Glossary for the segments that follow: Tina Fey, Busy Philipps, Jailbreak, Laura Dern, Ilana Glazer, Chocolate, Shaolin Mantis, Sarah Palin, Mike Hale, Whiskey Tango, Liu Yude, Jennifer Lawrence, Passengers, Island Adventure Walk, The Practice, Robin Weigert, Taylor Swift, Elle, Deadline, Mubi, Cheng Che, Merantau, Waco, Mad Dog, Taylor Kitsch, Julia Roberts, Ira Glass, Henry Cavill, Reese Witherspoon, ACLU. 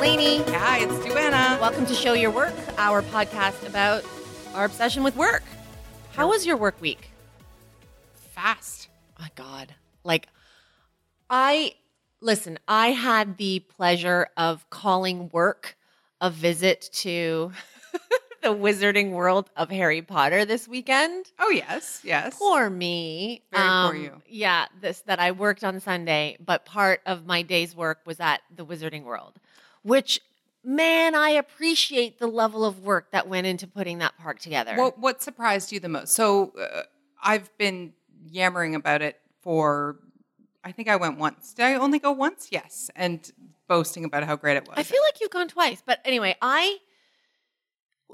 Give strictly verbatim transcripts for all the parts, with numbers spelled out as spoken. Lainey. Hi, it's Duanna. Welcome to Show Your Work, our podcast about our obsession with work. How was your work week? Fast. Oh, my God. Like, I, listen, I had the pleasure of calling work a visit to the Wizarding World of Harry Potter this weekend. Oh, yes, yes. Poor me. Very um, poor you. Yeah, this that I worked on Sunday, but part of my day's work was at the Wizarding World. Which, man, I appreciate the level of work that went into putting that park together. What, what surprised you the most? So uh, I've been yammering about it for, I think I went once. Did I only go once? Yes. And boasting about how great it was. I feel like you've gone twice. But anyway, I,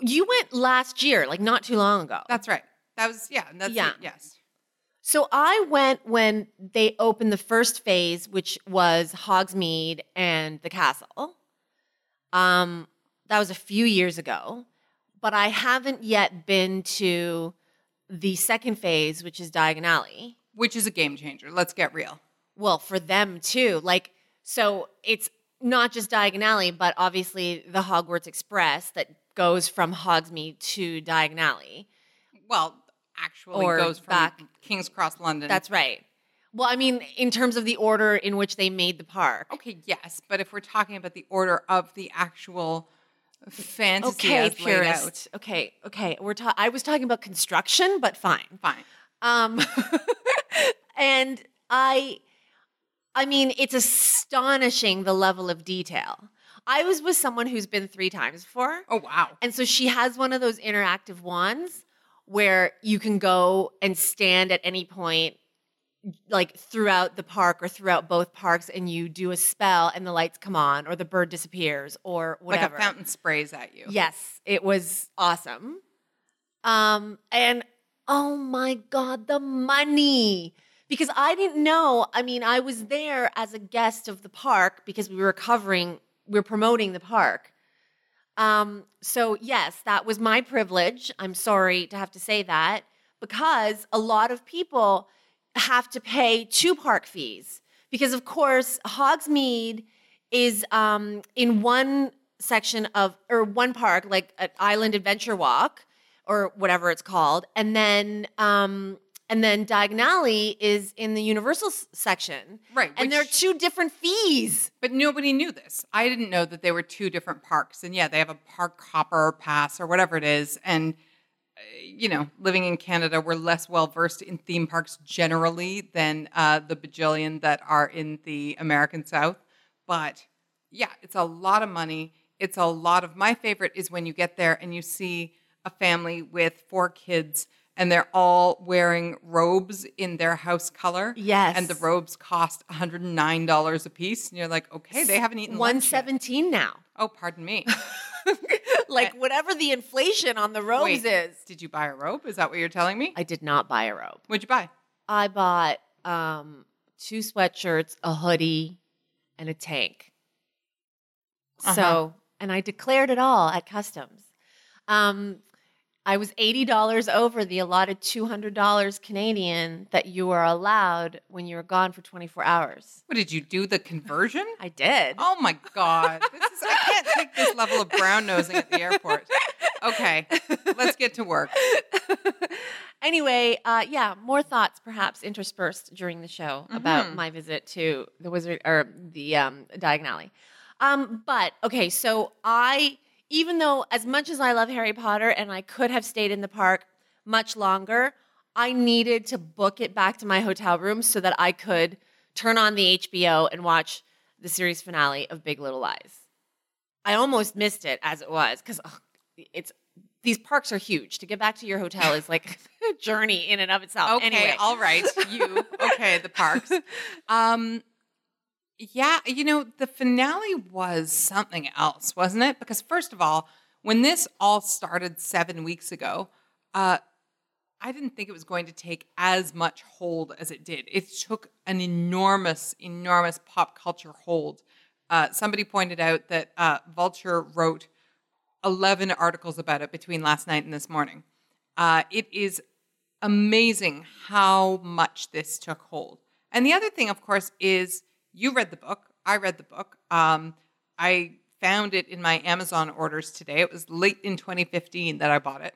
you went last year, like not too long ago. That's right. That was, yeah. That's yeah. It, yes. So I went when they opened the first phase, which was Hogsmeade and the castle. Um, that was a few years ago, but I haven't yet been to the second phase, which is Diagon Alley. Which is a game changer. Let's get real. Well, for them too. Like, so it's not just Diagon Alley, but obviously the Hogwarts Express that goes from Hogsmeade to Diagon Alley. Well, actually or goes from back, King's Cross, London. That's right. Well, I mean, in terms of the order in which they made the park. Okay, yes. But if we're talking about the order of the actual fantasy okay, as purist. Laid out. Okay, okay. We're ta- I was talking about construction, but fine. Fine. Um, and I, I mean, it's astonishing the level of detail. I was with someone who's been three times before. Oh, wow. And so she has one of those interactive wands where you can go and stand at any point like throughout the park or throughout both parks and you do a spell and the lights come on or the bird disappears or whatever. Like a fountain sprays at you. Yes. It was awesome. Um, and oh my God, the money. Because I didn't know, I mean, I was there as a guest of the park because we were covering, we were promoting the park. Um, so yes, that was my privilege. I'm sorry to have to say that because a lot of people have to pay two park fees because, of course, Hogsmeade is um, in one section of or one park, like an Island Adventure Walk or whatever it's called, and then um, and then Diagon Alley is in the Universal section, right? And which, they're two different fees. But nobody knew this. I didn't know that they were two different parks. And yeah, they have a park hopper pass or whatever it is, and. You know, living in Canada, we're less well-versed in theme parks generally than uh, the bajillion that are in the American South. But, yeah, it's a lot of money. It's a lot of – my favorite is when you get there and you see a family with four kids and they're all wearing robes in their house color. Yes. And the robes cost one hundred nine dollars a piece. And you're like, okay, they haven't eaten lunch yet. one hundred seventeen dollars now. Oh, pardon me. Like whatever the inflation on the robes Wait, is. Did you buy a robe? Is that what you're telling me? I did not buy a robe. What'd you buy? I bought um, two sweatshirts, a hoodie, and a tank. Uh-huh. So, and I declared it all at customs. Um, I was eighty dollars over the allotted two hundred dollars Canadian that you are allowed when you're gone for twenty-four hours. What, did you do the conversion? I did. Oh, my God. This is, I can't take this level of brown-nosing at the airport. Okay, let's get to work. Anyway, uh, yeah, more thoughts perhaps interspersed during the show mm-hmm. about my visit to the Wizard or the um, Diagon Alley. Um, but, okay, so I... Even though as much as I love Harry Potter and I could have stayed in the park much longer, I needed to book it back to my hotel room so that I could turn on the H B O and watch the series finale of Big Little Lies. I almost missed it as it was because it's these parks are huge. To get back to your hotel is like a journey in and of itself. Okay, anyway. all right. You, okay, the parks. Um, yeah, you know, the finale was something else, wasn't it? Because first of all, when this all started seven weeks ago, uh, I didn't think it was going to take as much hold as it did. It took an enormous, enormous pop culture hold. Uh, somebody pointed out that uh, Vulture wrote eleven articles about it between last night and this morning. Uh, it is amazing how much this took hold. And the other thing, of course, is you read the book. I read the book. Um, I found it in my Amazon orders today. It was late in twenty fifteen that I bought it.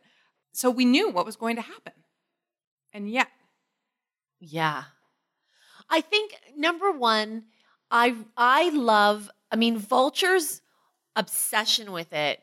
So we knew what was going to happen. And yet. Yeah. I think, number one, I I love, I mean, Vulture's obsession with it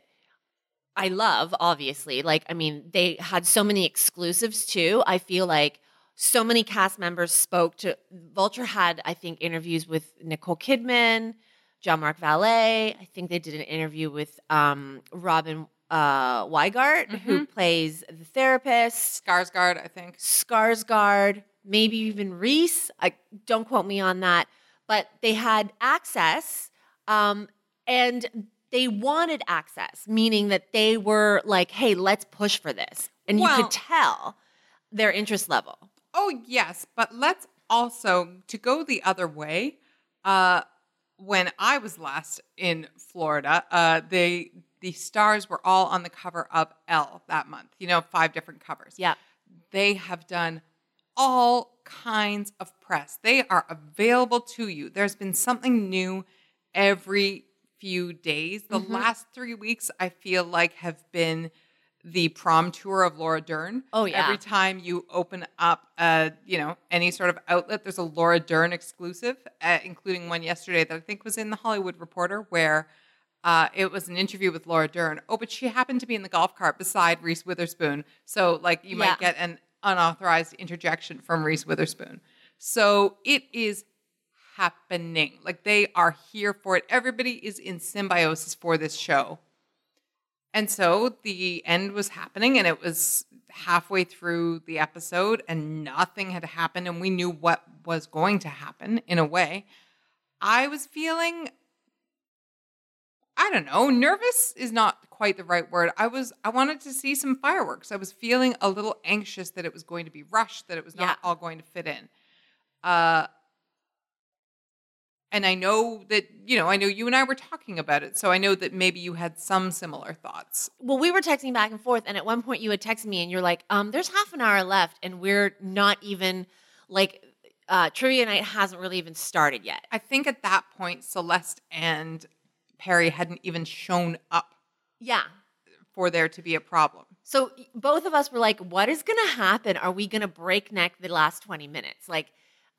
I love, obviously. Like, I mean, they had so many exclusives, too. I feel like so many cast members spoke to – Vulture had, I think, interviews with Nicole Kidman, Jean-Marc Vallée. I think they did an interview with um, Robin uh, Weigart, mm-hmm. who plays the therapist. Skarsgård, I think. Skarsgård, maybe even Reese. I, don't quote me on that. But they had access um, and – they wanted access, meaning that they were like, hey, let's push for this. And well, you could tell their interest level. Oh, yes. But let's also, to go the other way, uh, when I was last in Florida, uh, they the stars were all on the cover of Elle that month. You know, five different covers. Yeah. They have done all kinds of press. They are available to you. There's been something new every few days. The mm-hmm. last three weeks, I feel like, have been the prom tour of Laura Dern. Oh, yeah. Every time you open up, uh, you know, any sort of outlet, there's a Laura Dern exclusive, uh, including one yesterday that I think was in the Hollywood Reporter, where uh, it was an interview with Laura Dern. Oh, but she happened to be in the golf cart beside Reese Witherspoon. So, like, you yeah. might get an unauthorized interjection from Reese Witherspoon. So it is happening. Like, they are here for it. Everybody is in symbiosis for this show. And so the end was happening, and it was halfway through the episode and nothing had happened, and we knew what was going to happen in a way. I was feeling, I don't know, nervous is not quite the right word. I was, I wanted to see some fireworks. I was feeling a little anxious that it was going to be rushed, that it was not yeah. all going to fit in. Uh, And I know that, you know, I know you and I were talking about it, so I know that maybe you had some similar thoughts. Well, we were texting back and forth, and at one point you had texted me, and you're like, um, there's half an hour left, and we're not even, like, uh, Trivia Night hasn't really even started yet. I think at that point, Celeste and Perry hadn't even shown up. Yeah. For there to be a problem. So both of us were like, what is going to happen? Are we going to breakneck the last twenty minutes? Like,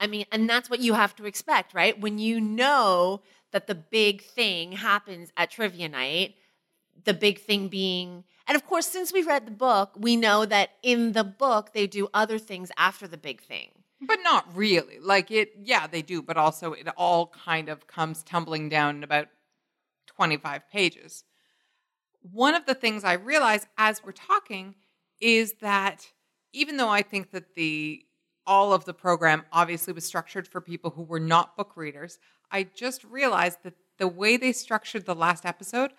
I mean, and that's what you have to expect, right? When you know that the big thing happens at Trivia Night, the big thing being, and of course, since we read the book, we know that in the book, they do other things after the big thing. But not really. Like it, yeah, they do, but also it all kind of comes tumbling down in about twenty-five pages. One of the things I realize as we're talking is that even though I think that the all of the program obviously was structured for people who were not book readers, I just realized that the way they structured the last episode,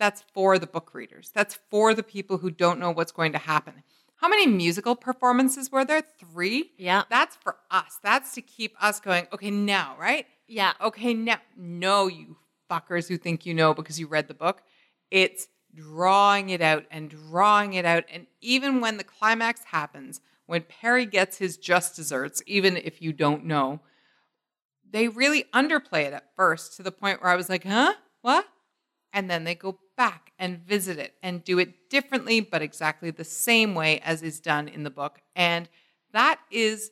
that's for the book readers. That's for the people who don't know what's going to happen. How many musical performances were there? Three? Yeah. That's for us. That's to keep us going, okay, now, right? Yeah. Okay, now. No, you fuckers who think you know because you read the book. It's drawing it out and drawing it out. And even when the climax happens, when Perry gets his just desserts, even if you don't know, they really underplay it at first to the point where I was like, huh? What? And then they go back and visit it and do it differently, but exactly the same way as is done in the book. And that is,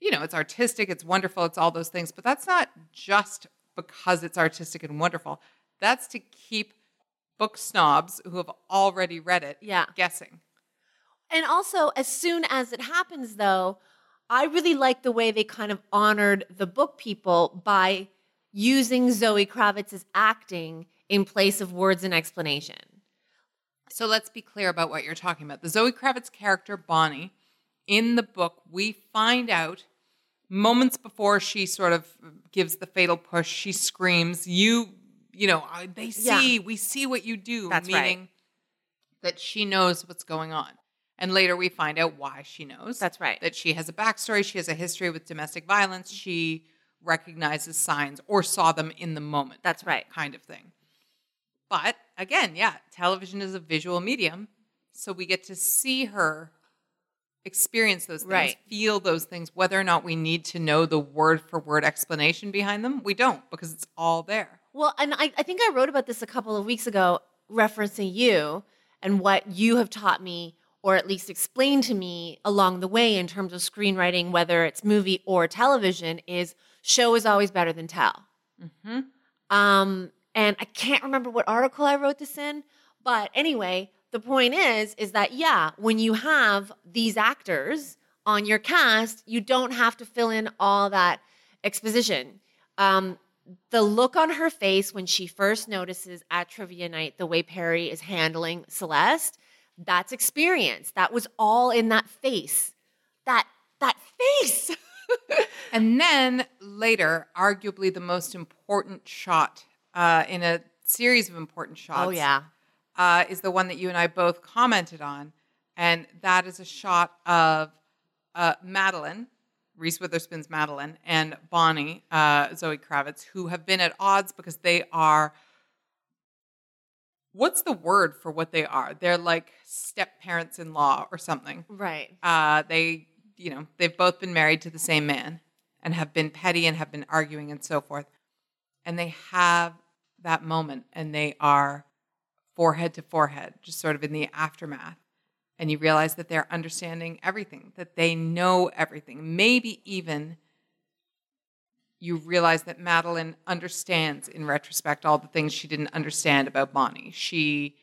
you know, it's artistic, it's wonderful, it's all those things, but that's not just because it's artistic and wonderful. That's to keep book snobs who have already read it yeah. guessing. And also, as soon as it happens, though, I really like the way they kind of honored the book people by using Zoe Kravitz's acting in place of words and explanation. So let's be clear about what you're talking about. The Zoe Kravitz character, Bonnie, in the book, we find out moments before she sort of gives the fatal push, she screams, you, you know, they see, yeah. we see what you do. That's meaning right. that she knows what's going on. And later we find out why she knows. That's right. That she has a backstory. She has a history with domestic violence. She recognizes signs or saw them in the moment. That's right. Kind of thing. But again, yeah, television is a visual medium. So we get to see her experience those things, right. feel those things, whether or not we need to know the word-for-word explanation behind them. We don't, because it's all there. Well, and I, I think I wrote about this a couple of weeks ago, referencing you and what you have taught me, or at least explain to me along the way in terms of screenwriting, whether it's movie or television, is show is always better than tell. Mm-hmm. Um, and I can't remember what article I wrote this in, but anyway, the point is, is that, yeah, when you have these actors on your cast, you don't have to fill in all that exposition. Um, the look on her face when she first notices at trivia night the way Perry is handling Celeste, that's experience. That was all in that face. That that face. And then later, arguably the most important shot uh, in a series of important shots. Oh, yeah. Uh, is the one that you and I both commented on. And that is a shot of uh, Madeline, Reese Witherspoon's Madeline, and Bonnie, uh, Zoe Kravitz, who have been at odds because they are... What's the word for what they are? They're like step-parents-in-law or something. Right. Uh, they, you know, they've both been married to the same man and have been petty and have been arguing and so forth. And they have that moment and they are forehead to forehead, just sort of in the aftermath. And you realize that they're understanding everything, that they know everything. Maybe even you realize that Madeline understands in retrospect all the things she didn't understand about Bonnie. She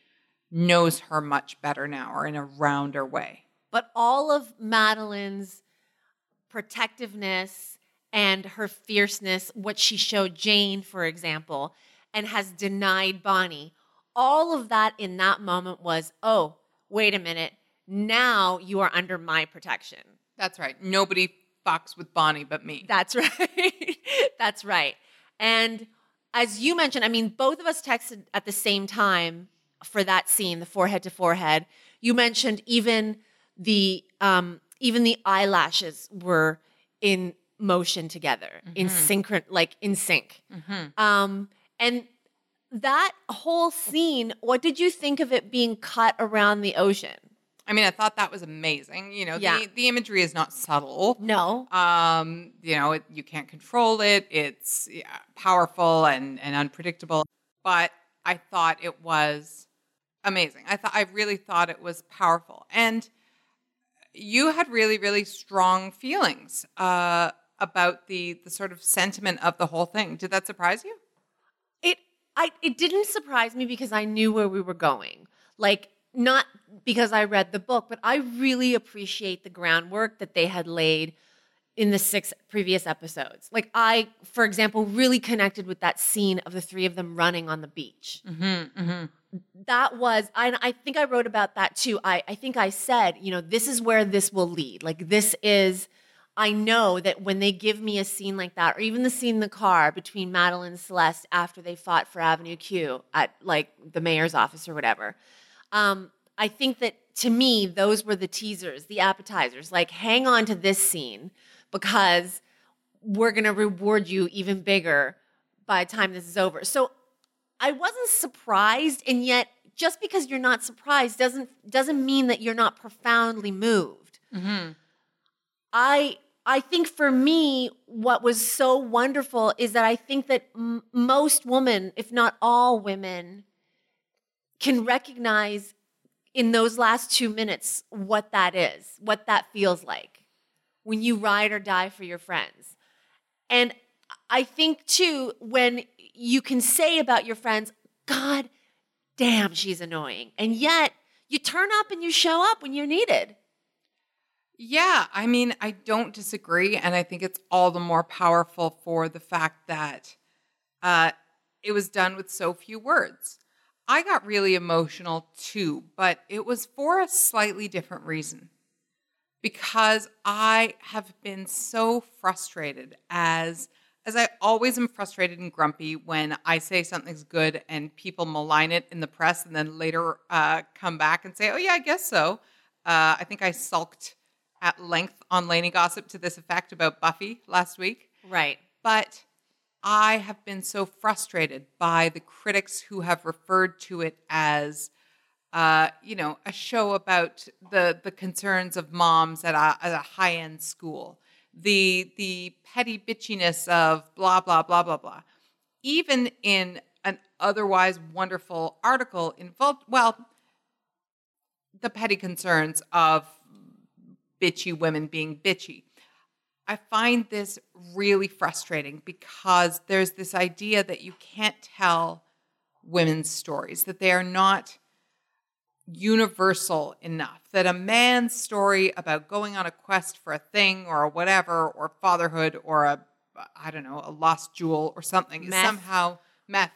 knows her much better now, or in a rounder way. But all of Madeline's protectiveness and her fierceness, what she showed Jane, for example, and has denied Bonnie, all of that in that moment was, oh, wait a minute, now you are under my protection. That's right. Nobody fucks with Bonnie but me. That's right. That's right. And as you mentioned, I mean, both of us texted at the same time for that scene, the forehead to forehead. You mentioned even the um, even the eyelashes were in motion together, mm-hmm. in synchron, like in sync. Mm-hmm. Um, and that whole scene, what did you think of it being cut around the ocean? I mean, I thought that was amazing. You know, yeah. the, the imagery is not subtle. No. Um, you know, it, you can't control it. It's yeah, powerful and, and unpredictable. But I thought it was amazing. I thought I really thought it was powerful. And you had really, really strong feelings uh, about the the sort of sentiment of the whole thing. Did that surprise you? It I it didn't surprise me because I knew where we were going. Like. Not because I read the book, but I really appreciate the groundwork that they had laid in the six previous episodes. Like I, for example, really connected with that scene of the three of them running on the beach. Mm-hmm, mm-hmm. That was, I, I think I wrote about that too. I, I think I said, you know, this is where this will lead. Like this is, I know that when they give me a scene like that, or even the scene in the car between Madeline and Celeste after they fought for Avenue Q at like the mayor's office or whatever, Um, I think that, to me, those were the teasers, the appetizers. Like, hang on to this scene because we're going to reward you even bigger by the time this is over. So I wasn't surprised, and yet just because you're not surprised doesn't doesn't mean that you're not profoundly moved. Mm-hmm. I I think for me, what was so wonderful is that I think that m- most women, if not all women, can recognize in those last two minutes what that is, what that feels like when you ride or die for your friends. And I think, too, when you can say about your friends, God damn, she's annoying. And yet you turn up and you show up when you're needed. Yeah, I mean, I don't disagree. And I think it's all the more powerful for the fact that uh, it was done with so few words. I got really emotional too, but it was for a slightly different reason. Because I have been so frustrated, as as I always am frustrated and grumpy when I say something's good and people malign it in the press and then later uh, come back and say, oh, yeah, I guess so. Uh, I think I sulked at length on Lainey Gossip to this effect about Buffy last week. Right. But I have been so frustrated by the critics who have referred to it as Uh, you know, a show about the the concerns of moms at a, at a high-end school, the the petty bitchiness of blah, blah, blah, blah, blah. Even in an otherwise wonderful article involved, well, the petty concerns of bitchy women being bitchy. I find this really frustrating because there's this idea that you can't tell women's stories, that they are not universal enough, that a man's story about going on a quest for a thing or whatever, or fatherhood, or a, I don't know, a lost jewel or something, meth. Is somehow meth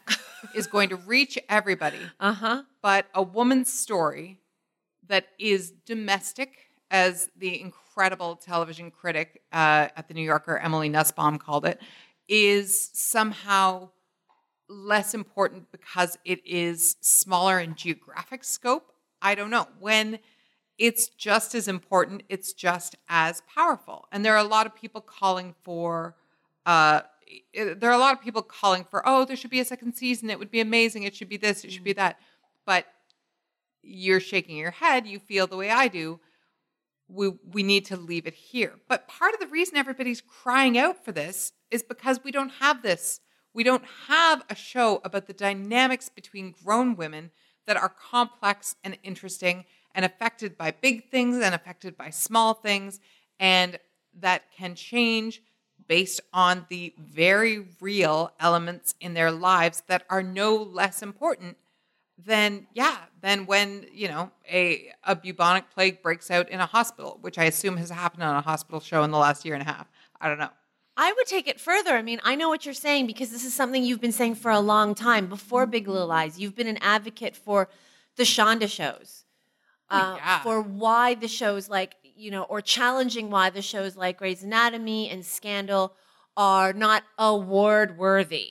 is going to reach everybody. Uh-huh. But a woman's story that is domestic, as the incredible television critic uh, at the New Yorker, Emily Nussbaum, called it, is somehow less important because it is smaller in geographic scope. I don't know, when it's just as important, it's just as powerful. And there are a lot of people calling for, uh, there are a lot of people calling for, oh, there should be a second season. It would be amazing. It should be this. It should be that. But you're shaking your head. You feel the way I do. We we need to leave it here. But part of the reason everybody's crying out for this is because we don't have this. We don't have a show about the dynamics between grown women that are complex and interesting and affected by big things and affected by small things, and that can change based on the very real elements in their lives that are no less important than, yeah, than when, you know, a, a bubonic plague breaks out in a hospital, which I assume has happened on a hospital show in the last year and a half. I don't know. I would take it further. I mean, I know what you're saying because this is something you've been saying for a long time. Before Big Little Lies, you've been an advocate for the Shonda shows, uh, yeah. for why the shows like, you know, or challenging why the shows like Grey's Anatomy and Scandal are not award-worthy,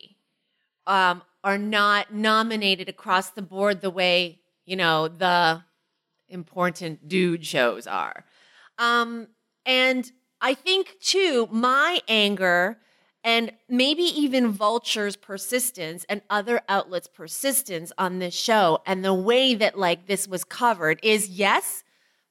um, are not nominated across the board the way, you know, the important dude shows are. Um, and... I think, too, my anger and maybe even Vulture's persistence and other outlets' persistence on this show and the way that, like, this was covered is, yes,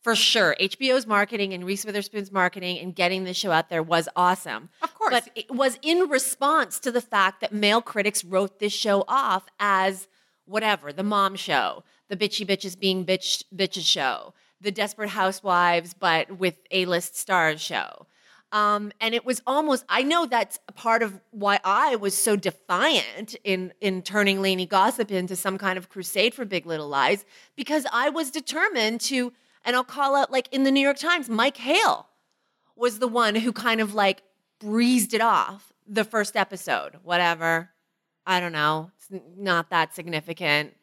for sure, H B O's marketing and Reese Witherspoon's marketing and getting this show out there was awesome. Of course. But it was in response to the fact that male critics wrote this show off as whatever, the mom show, the bitchy bitches being bitch bitches show. The Desperate Housewives, but with A-list stars show. Um, and it was almost, I know that's a part of why I was so defiant in, in turning Lainey Gossip into some kind of crusade for Big Little Lies, because I was determined to, and I'll call out, like, in the New York Times, Mike Hale was the one who kind of, like, breezed it off the first episode. Whatever. I don't know. It's not that significant.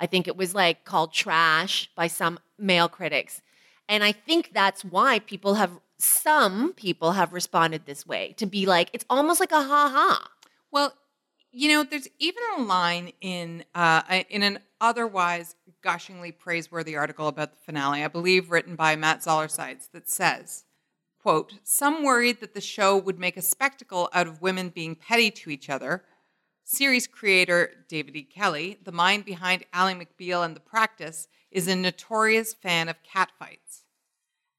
I think it was, like, called trash by some male critics. And I think that's why people have, some people have responded this way, to be like, it's almost like a ha-ha. Well, you know, there's even a line in uh, in an otherwise gushingly praiseworthy article about the finale, I believe written by Matt Zollersides, that says, quote, some worried that the show would make a spectacle out of women being petty to each other. Series creator David E. Kelley, the mind behind Ally McBeal and The Practice, is a notorious fan of catfights.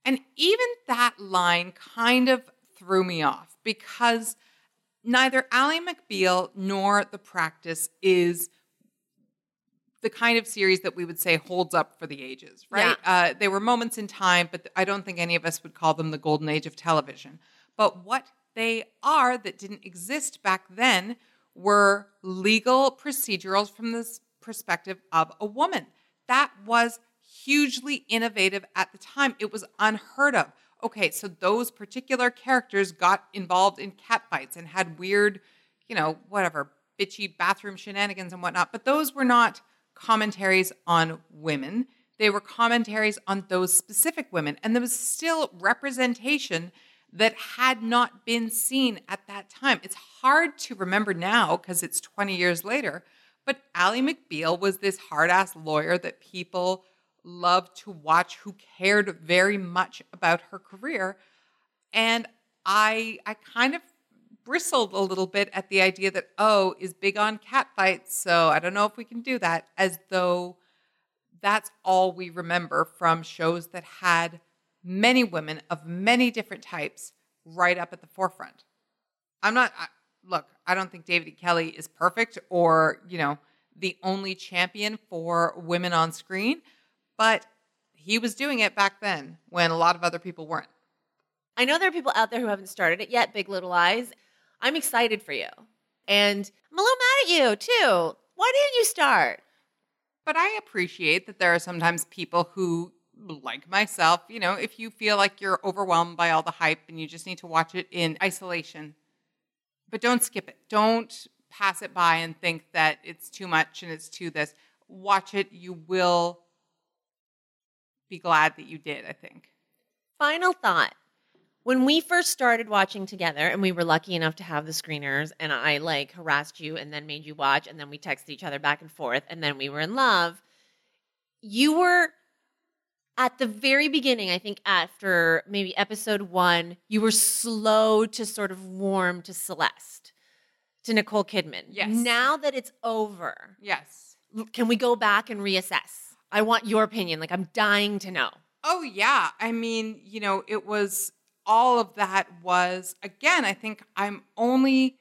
And even that line kind of threw me off because neither Ally McBeal nor The Practice is the kind of series that we would say holds up for the ages, right? Yeah. Uh, they were moments in time, but I don't think any of us would call them the golden age of television. But what they are that didn't exist back then were legal procedurals from the perspective of a woman. That was hugely innovative at the time. It was unheard of. Okay, so those particular characters got involved in catfights and had weird, you know, whatever, bitchy bathroom shenanigans and whatnot, but those were not commentaries on women. They were commentaries on those specific women. And there was still representation that had not been seen at that time. It's hard to remember now because it's twenty years later, but Ally McBeal was this hard-ass lawyer that people loved to watch, who cared very much about her career. And I I kind of bristled a little bit at the idea that, oh, is big on catfights, so I don't know if we can do that, as though that's all we remember from shows that had many women of many different types right up at the forefront. I'm not, I, look, I don't think David E. Kelley is perfect or, you know, the only champion for women on screen, but he was doing it back then when a lot of other people weren't. I know there are people out there who haven't started it yet, Big Little Lies. I'm excited for you. And I'm a little mad at you, too. Why didn't you start? But I appreciate that there are sometimes people who, like myself, you know, if you feel like you're overwhelmed by all the hype and you just need to watch it in isolation, but don't skip it. Don't pass it by and think that it's too much and it's too this. Watch it. You will be glad that you did, I think. Final thought. When we first started watching together and we were lucky enough to have the screeners and I like harassed you and then made you watch and then we texted each other back and forth and then we were in love, you were at the very beginning, I think after maybe episode one, you were slow to sort of warm to Celeste, to Nicole Kidman. Yes. Now that it's over, yes, can we go back and reassess? I want your opinion. Like, I'm dying to know. Oh, yeah. I mean, you know, it was... all of that was, again, I think I'm only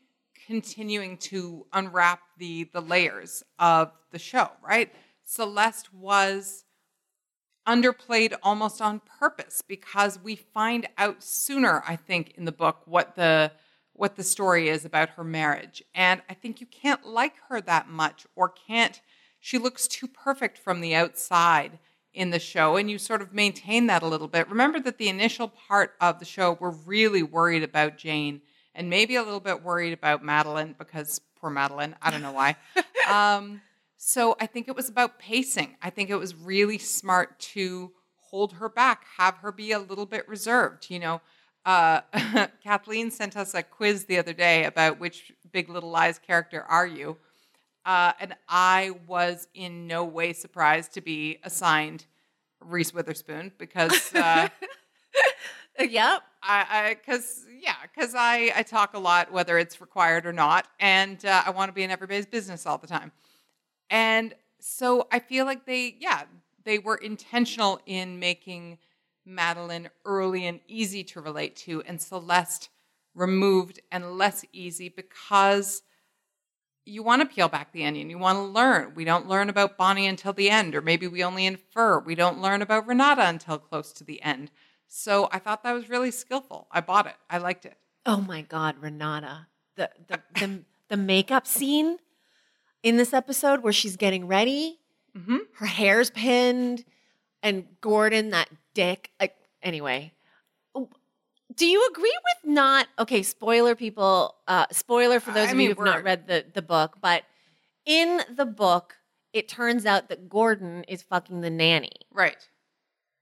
continuing to unwrap the the layers of the show, right? Celeste was underplayed almost on purpose because we find out sooner, I think, in the book what the what the story is about her marriage. And I think you can't like her that much or can't, she looks too perfect from the outside in the show, and you sort of maintain that a little bit. Remember that the initial part of the show, we're really worried about Jane and maybe a little bit worried about Madeline because poor Madeline, I don't know why. um, so I think it was about pacing. I think it was really smart to hold her back, have her be a little bit reserved. You know, uh, Kathleen sent us a quiz the other day about which Big Little Lies character are you? Uh, and I was in no way surprised to be assigned Reese Witherspoon because, uh, yep, I because yeah, because I, I talk a lot whether it's required or not, and uh, I want to be in everybody's business all the time, and so I feel like they yeah they were intentional in making Madeline early and easy to relate to, and Celeste removed and less easy because you want to peel back the onion. You want to learn. We don't learn about Bonnie until the end, or maybe we only infer. We don't learn about Renata until close to the end. So I thought that was really skillful. I bought it. I liked it. Oh my God, Renata. The the the, the makeup scene in this episode where she's getting ready, mm-hmm. her hair's pinned, and Gordon, that dick. Like, anyway. Do you agree with not – okay, spoiler people uh, – spoiler for those I of mean, you who have not read the, the book. But in the book, it turns out that Gordon is fucking the nanny. Right.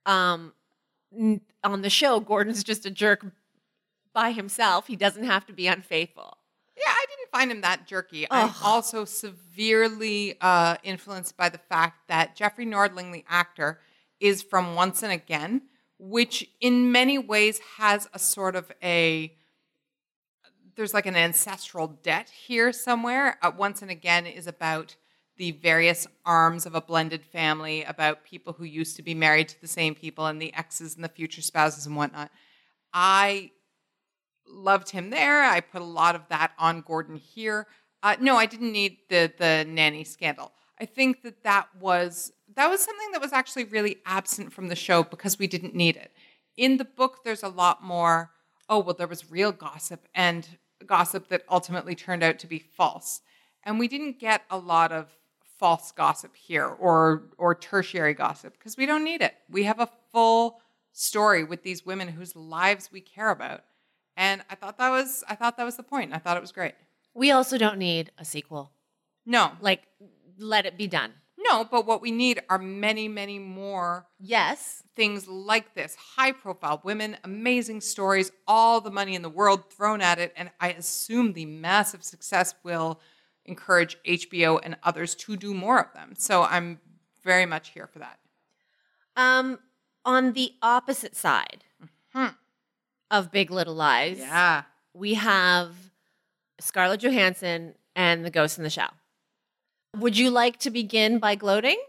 Um, on the show, Gordon's just a jerk by himself. He doesn't have to be unfaithful. Yeah, I didn't find him that jerky. Ugh. I'm also severely uh, influenced by the fact that Jeffrey Nordling, the actor, is from Once and Again, which in many ways has a sort of a, there's like an ancestral debt here somewhere. Uh, Once and Again is about the various arms of a blended family, about people who used to be married to the same people and the exes and the future spouses and whatnot. I loved him there. I put a lot of that on Gordon here. Uh, no, I didn't need the the nanny scandal. I think that that was... That was something that was actually really absent from the show because we didn't need it. In the book, there's a lot more, oh, well, there was real gossip and gossip that ultimately turned out to be false. And we didn't get a lot of false gossip here or or tertiary gossip because we don't need it. We have a full story with these women whose lives we care about. And I thought that was I thought that was the point. I thought it was great. We also don't need a sequel. No. Like, let it be done. No, but what we need are many, many more yes things like this. High-profile women, amazing stories, all the money in the world thrown at it, and I assume the massive success will encourage H B O and others to do more of them. So I'm very much here for that. Um, on the opposite side mm-hmm. of Big Little Lies, yeah. we have Scarlett Johansson and the Ghost in the Shell. Would you like to begin by gloating?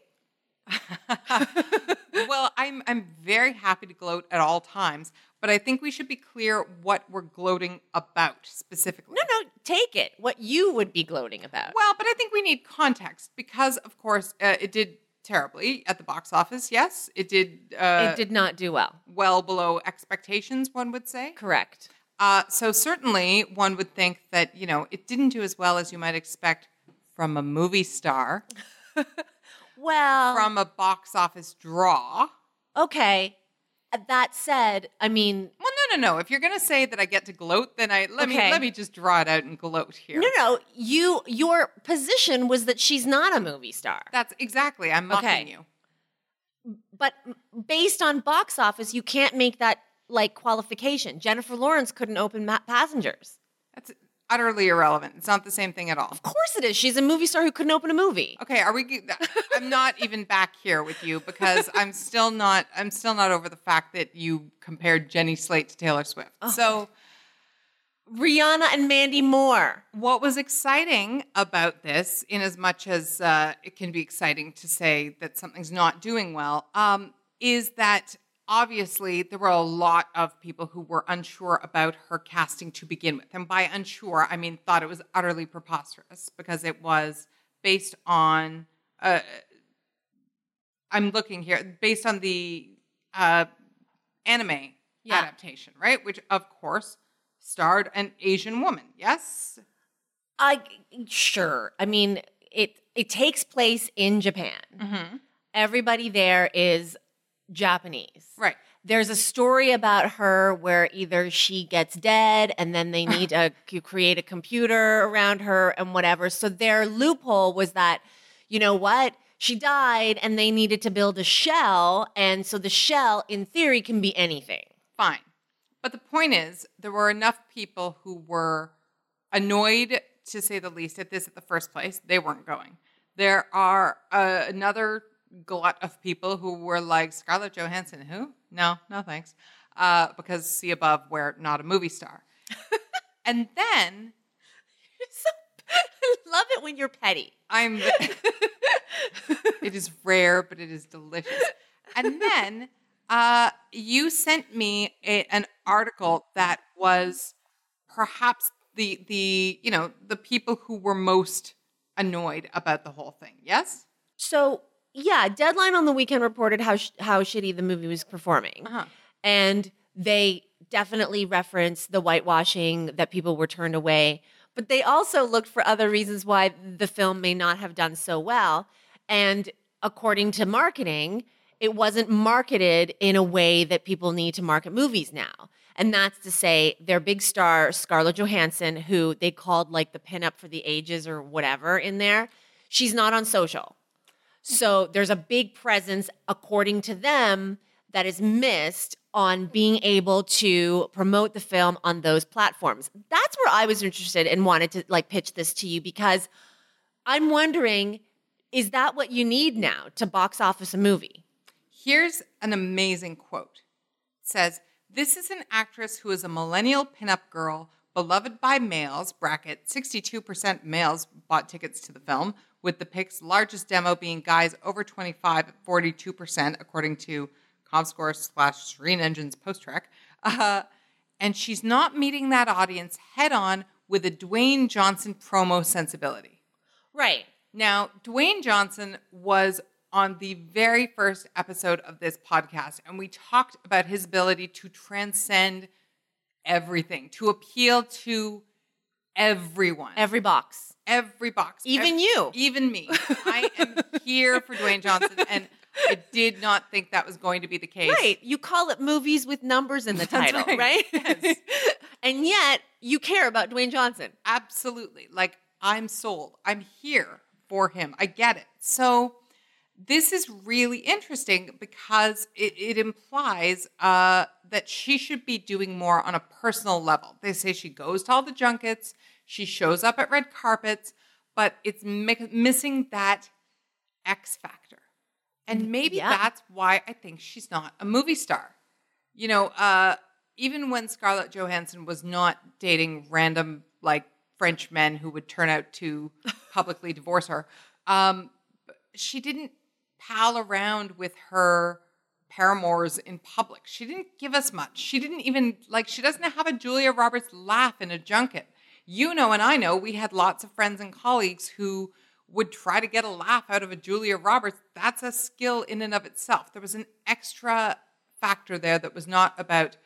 Well, I'm I'm very happy to gloat at all times, but I think we should be clear what we're gloating about specifically. No, no, take it. What you would be gloating about. Well, but I think we need context because, of course, uh, it did terribly at the box office, yes. It did... Uh, it did not do well. Well below expectations, one would say. Correct. Uh, so certainly one would think that, you know, it didn't do as well as you might expect from a movie star. Well. From a box office draw. Okay. That said, I mean. Well, no, no, no. If you're going to say that I get to gloat, then I let okay. me let me just draw it out and gloat here. No, no. You your position was that she's not a movie star. That's exactly. I'm mocking okay. you. But based on box office, you can't make that like qualification. Jennifer Lawrence couldn't open ma- Passengers. That's utterly irrelevant. It's not the same thing at all. Of course it is. She's a movie star who couldn't open a movie. Okay, are we? I'm not even back here with you because I'm still not. I'm still not over the fact that you compared Jenny Slate to Taylor Swift. Oh. So, Rihanna and Mandy Moore. What was exciting about this, in as much as uh, it can be exciting to say that something's not doing well, um, is that. Obviously, there were a lot of people who were unsure about her casting to begin with. And by unsure, I mean thought it was utterly preposterous because it was based on, uh, I'm looking here, based on the uh, anime yeah. adaptation, right? Which, of course, starred an Asian woman, yes? I, sure. I mean, it, it takes place in Japan. Mm-hmm. Everybody there is Japanese. Right. There's a story about her where either she gets dead and then they need to create a computer around her and whatever. So their loophole was that, you know what? She died and they needed to build a shell. And so the shell, in theory, can be anything. Fine. But the point is, there were enough people who were annoyed, to say the least, at this at the first place. They weren't going. There are uh, another... glut of people who were like, Scarlett Johansson, who? No, no thanks. Uh, because see above, we're not a movie star. And then... You're so, I love it when you're petty. I'm... It is rare, but it is delicious. And then uh, you sent me a, an article that was perhaps the the, you know, the people who were most annoyed about the whole thing. Yes? So... Yeah, Deadline on the weekend reported how sh- how shitty the movie was performing. Uh-huh. And they definitely referenced the whitewashing that people were turned away. But they also looked for other reasons why the film may not have done so well. And according to marketing, it wasn't marketed in a way that people need to market movies now. And that's to say their big star, Scarlett Johansson, who they called like the pinup for the ages or whatever in there, she's not on social. So there's a big presence, according to them, that is missed on being able to promote the film on those platforms. That's where I was interested and wanted to like pitch this to you because I'm wondering, is that what you need now to box office a movie? Here's an amazing quote. It says, "This is an actress who is a millennial pinup girl, beloved by males, bracket, sixty-two percent males bought tickets to the film, with the pick's largest demo being guys over twenty-five at forty-two percent, according to Comscore slash Serene Engine's post-track. Uh, and she's not meeting that audience head-on with a Dwayne Johnson promo sensibility." Right. Now, Dwayne Johnson was on the very first episode of this podcast, and we talked about his ability to transcend everything, to appeal to everyone. Every box. Every box. Even every, you. Even me. I am here for Dwayne Johnson, and I did not think that was going to be the case. Right. You call it movies with numbers in the That's title, right? right? Yes. And yet, you care about Dwayne Johnson. Absolutely. Like, I'm sold. I'm here for him. I get it. So This is really interesting because it, it implies uh, that she should be doing more on a personal level. They say she goes to all the junkets, she shows up at red carpets, but it's mi- missing that X factor. And maybe yeah. that's why I think she's not a movie star. You know, uh, even when Scarlett Johansson was not dating random, like, French men who would turn out to publicly divorce her, um, she didn't pal around with her paramours in public. She didn't give us much. She didn't even, like, she doesn't have a Julia Roberts laugh in a junket. You know, and I know we had lots of friends and colleagues who would try to get a laugh out of a Julia Roberts. That's a skill in and of itself. There was an extra factor there that was not about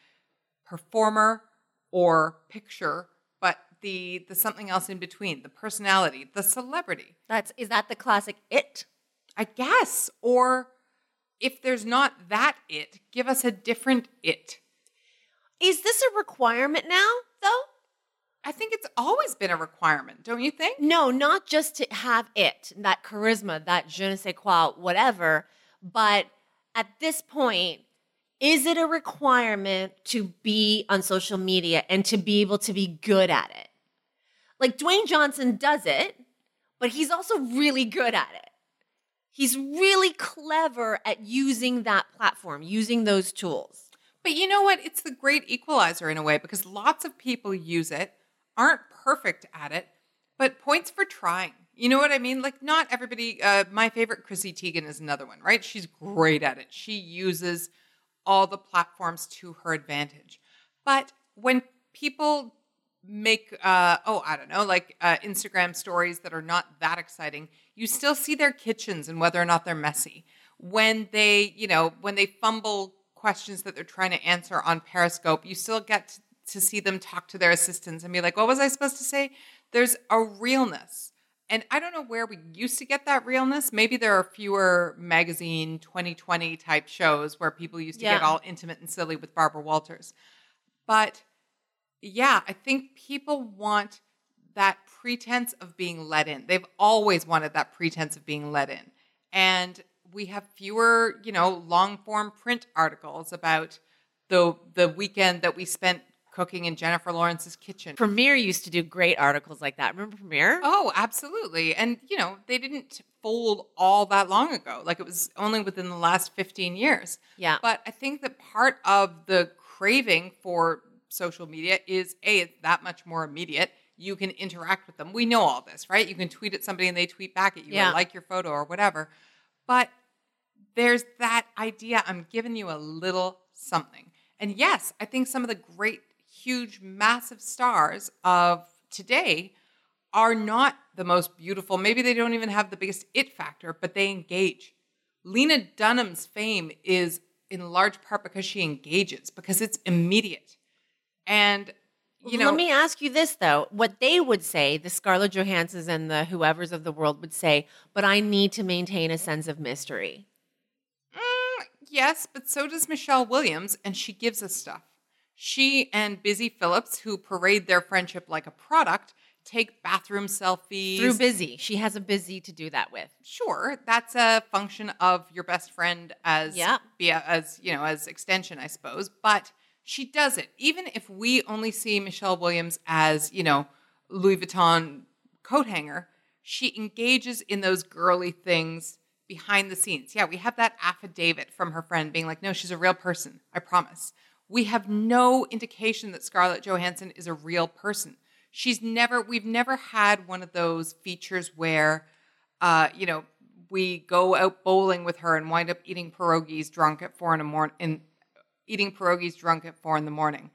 performer or picture, but the the something else in between, the personality, the celebrity. That's is that the classic it? I guess. Or if there's not that it, give us a different it. Is this a requirement now, though? I think it's always been a requirement, don't you think? No, not just to have it, that charisma, that je ne sais quoi, whatever. But at this point, is it a requirement to be on social media and to be able to be good at it? Like, Dwayne Johnson does it, but he's also really good at it. He's really clever at using that platform, using those tools. But you know what? It's the great equalizer in a way, because lots of people use it, aren't perfect at it, but points for trying. You know what I mean? Like, not everybody, uh, my favorite, Chrissy Teigen, is another one, right? She's great at it. She uses all the platforms to her advantage. But when people make, uh, oh, I don't know, like uh, Instagram stories that are not that exciting, you still see their kitchens and whether or not they're messy. When they, you know, when they fumble questions that they're trying to answer on Periscope, you still get to to see them talk to their assistants and be like, what was I supposed to say? There's a realness. And I don't know where we used to get that realness. Maybe there are fewer magazine twenty twenty type shows where people used to yeah. get all intimate and silly with Barbara Walters. But yeah, I think people want that pretense of being let in. They've always wanted that pretense of being let in. And we have fewer, you know, long form print articles about the the weekend that we spent cooking in Jennifer Lawrence's kitchen. Premiere used to do great articles like that. Remember Premiere? Oh, absolutely. And, you know, they didn't fold all that long ago. Like, it was only within the last fifteen years. Yeah. But I think that part of the craving for social media is, A, it's that much more immediate. You can interact with them. We know all this, right? You can tweet at somebody and they tweet back at you yeah. or like your photo or whatever. But there's that idea, I'm giving you a little something. And yes, I think some of the great huge, massive stars of today are not the most beautiful. Maybe they don't even have the biggest it factor, but they engage. Lena Dunham's fame is in large part because she engages, because it's immediate. And, you know. Let me ask you this, though. What they would say, the Scarlett Johanssons and the whoever's of the world would say, but I need to maintain a sense of mystery. Mm, yes, but so does Michelle Williams, and she gives us stuff. She and Busy Philipps, who parade their friendship like a product, take bathroom selfies. Through Busy. She has a Busy to do that with. Sure. That's a function of your best friend as, yeah. as you know, as extension, I suppose. But she does it. Even if we only see Michelle Williams as, you know, Louis Vuitton coat hanger, she engages in those girly things behind the scenes. Yeah, we have that affidavit from her friend being like, no, she's a real person. I promise. We have no indication that Scarlett Johansson is a real person. She's never, we've never had one of those features where, uh, you know, we go out bowling with her and wind up eating pierogies drunk at four in the morning, and eating pierogies drunk at four in the morning.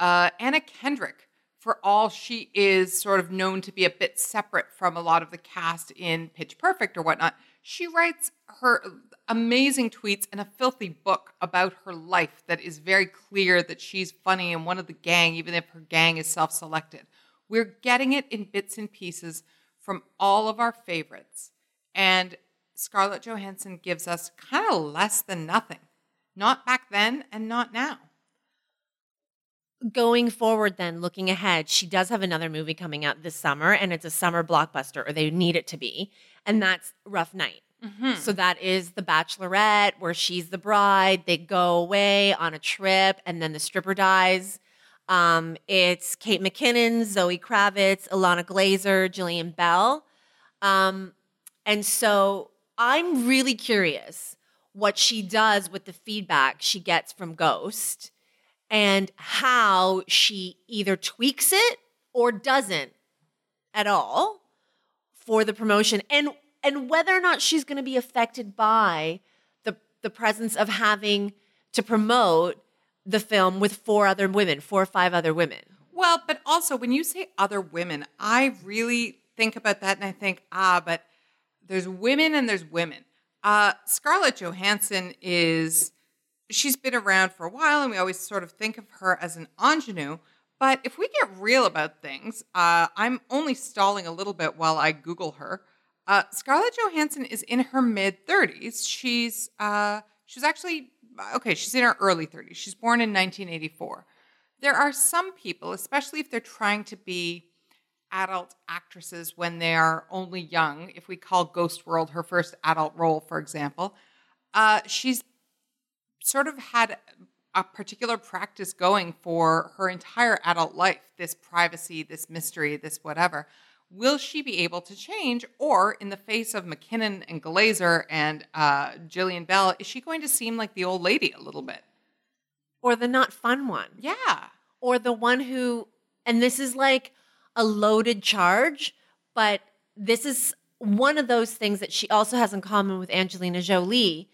Uh, Anna Kendrick, for all she is sort of known to be a bit separate from a lot of the cast in Pitch Perfect or whatnot, she writes her amazing tweets and a filthy book about her life that is very clear that she's funny and one of the gang, even if her gang is self-selected. We're getting it in bits and pieces from all of our favorites. And Scarlett Johansson gives us kind of less than nothing. Not back then and not now. Going forward then, looking ahead, she does have another movie coming out this summer, and it's a summer blockbuster, or they need it to be, and that's Rough Night. Mm-hmm. So that is The Bachelorette, where she's the bride. They go away on a trip, and then the stripper dies. Um, it's Kate McKinnon, Zoe Kravitz, Ilana Glazer, Jillian Bell. Um, and so I'm really curious what she does with the feedback she gets from Ghost and how she either tweaks it or doesn't at all for the promotion, and and whether or not she's going to be affected by the the presence of having to promote the film with four other women, four or five other women. Well, but also when you say other women, I really think about that and I think, ah, but there's women and there's women. Uh, Scarlett Johansson is, she's been around for a while and we always sort of think of her as an ingenue. But if we get real about things, uh, I'm only stalling a little bit while I Google her. Uh, Scarlett Johansson is in her mid-thirties. She's uh, she's actually, okay, she's in her early thirties. She's born in nineteen eighty-four. There are some people, especially if they're trying to be adult actresses when they are only young, if we call Ghost World her first adult role, for example, uh, she's sort of had a particular practice going for her entire adult life, this privacy, this mystery, this whatever. Will she be able to change? Or in the face of McKinnon and Glazer and uh, Jillian Bell, is she going to seem like the old lady a little bit? Or the not fun one. Yeah. Or the one who, and this is like a loaded charge, but this is one of those things that she also has in common with Angelina Jolie.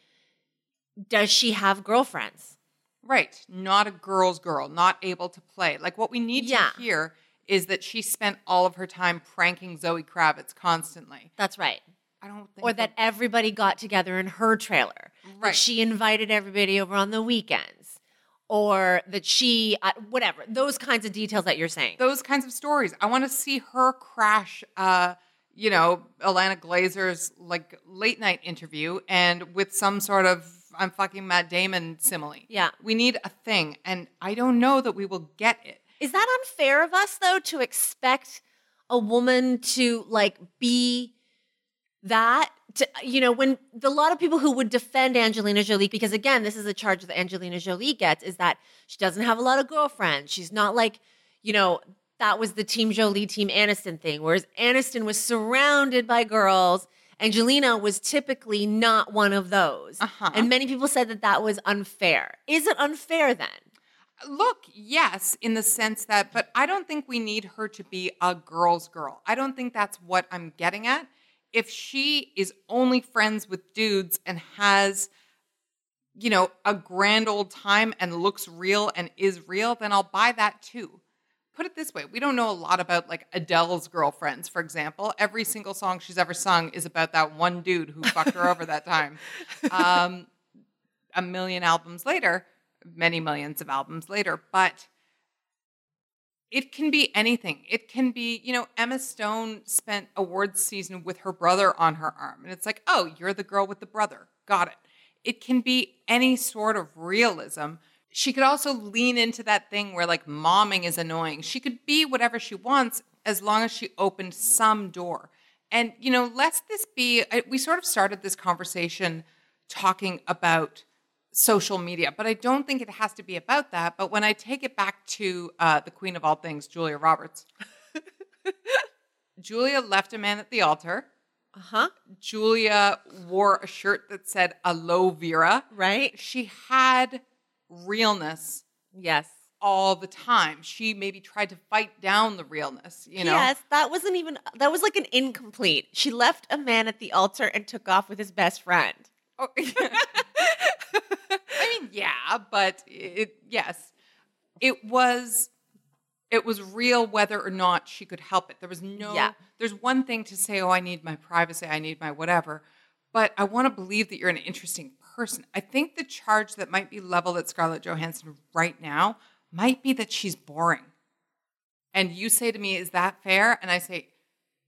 Does she have girlfriends? Right. Not a girl's girl, not able to play. Like what we need yeah. to hear is that she spent all of her time pranking Zoe Kravitz constantly. That's right. I don't think Or that, that everybody got together in her trailer. Right. That she invited everybody over on the weekends. Or that she, uh, whatever, those kinds of details that you're saying. Those kinds of stories. I want to see her crash, uh, you know, Ilana Glazer's like late night interview and with some sort of I'm fucking Matt Damon simile. Yeah. We need a thing, and I don't know that we will get it. Is that unfair of us, though, to expect a woman to, like, be that? To, you know, when the, a lot of people who would defend Angelina Jolie, because, again, this is a charge that Angelina Jolie gets, is that she doesn't have a lot of girlfriends. She's not like, you know, that was the Team Jolie, Team Aniston thing, whereas Aniston was surrounded by girls. Angelina was typically not one of those. Uh-huh. And many people said that that was unfair. Is it unfair then? Look, yes, in the sense that, but I don't think we need her to be a girl's girl. I don't think that's what I'm getting at. If she is only friends with dudes and has, you know, a grand old time and looks real and is real, then I'll buy that too. Put it this way, we don't know a lot about, like, Adele's girlfriends, for example. Every single song she's ever sung is about that one dude who fucked her over that time. Um, a million albums later, many millions of albums later. But it can be anything. It can be, you know, Emma Stone spent awards season with her brother on her arm. And it's like, oh, you're the girl with the brother. Got it. It can be any sort of realism. She could also lean into that thing where, like, momming is annoying. She could be whatever she wants as long as she opened some door. And, you know, lest this be, we sort of started this conversation talking about social media, but I don't think it has to be about that. But when I take it back to uh, the queen of all things, Julia Roberts, Julia left a man at the altar. Uh-huh. Julia wore a shirt that said Aloe Vera. Right. She had realness, yes, all the time. She maybe tried to fight down the realness, you know. Yes, that wasn't even that was like an incomplete. She left a man at the altar and took off with his best friend. Oh, yeah. I mean, yeah, but it yes, it was it was real whether or not she could help it. There was no. Yeah. There's one thing to say, oh, I need my privacy, I need my whatever, but I want to believe that you're an interesting person. I think the charge that might be leveled at Scarlett Johansson right now might be that she's boring. And you say to me, is that fair? And I say,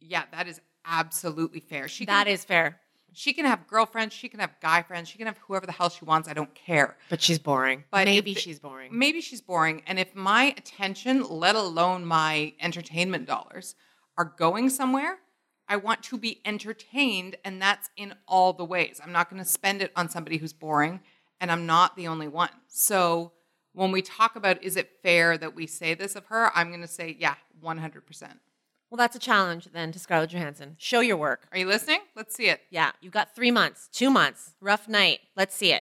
yeah, that is absolutely fair. She That can, is fair. She can have girlfriends. She can have guy friends. She can have whoever the hell she wants. I don't care. But she's boring. But maybe if, she's boring. Maybe she's boring. And if my attention, let alone my entertainment dollars, are going somewhere, I want to be entertained, and that's in all the ways. I'm not going to spend it on somebody who's boring, and I'm not the only one. So when we talk about is it fair that we say this of her, I'm going to say, yeah, one hundred percent. Well, that's a challenge then to Scarlett Johansson. Show your work. Are you listening? Let's see it. Yeah. You've got three months, two months, rough night. Let's see it.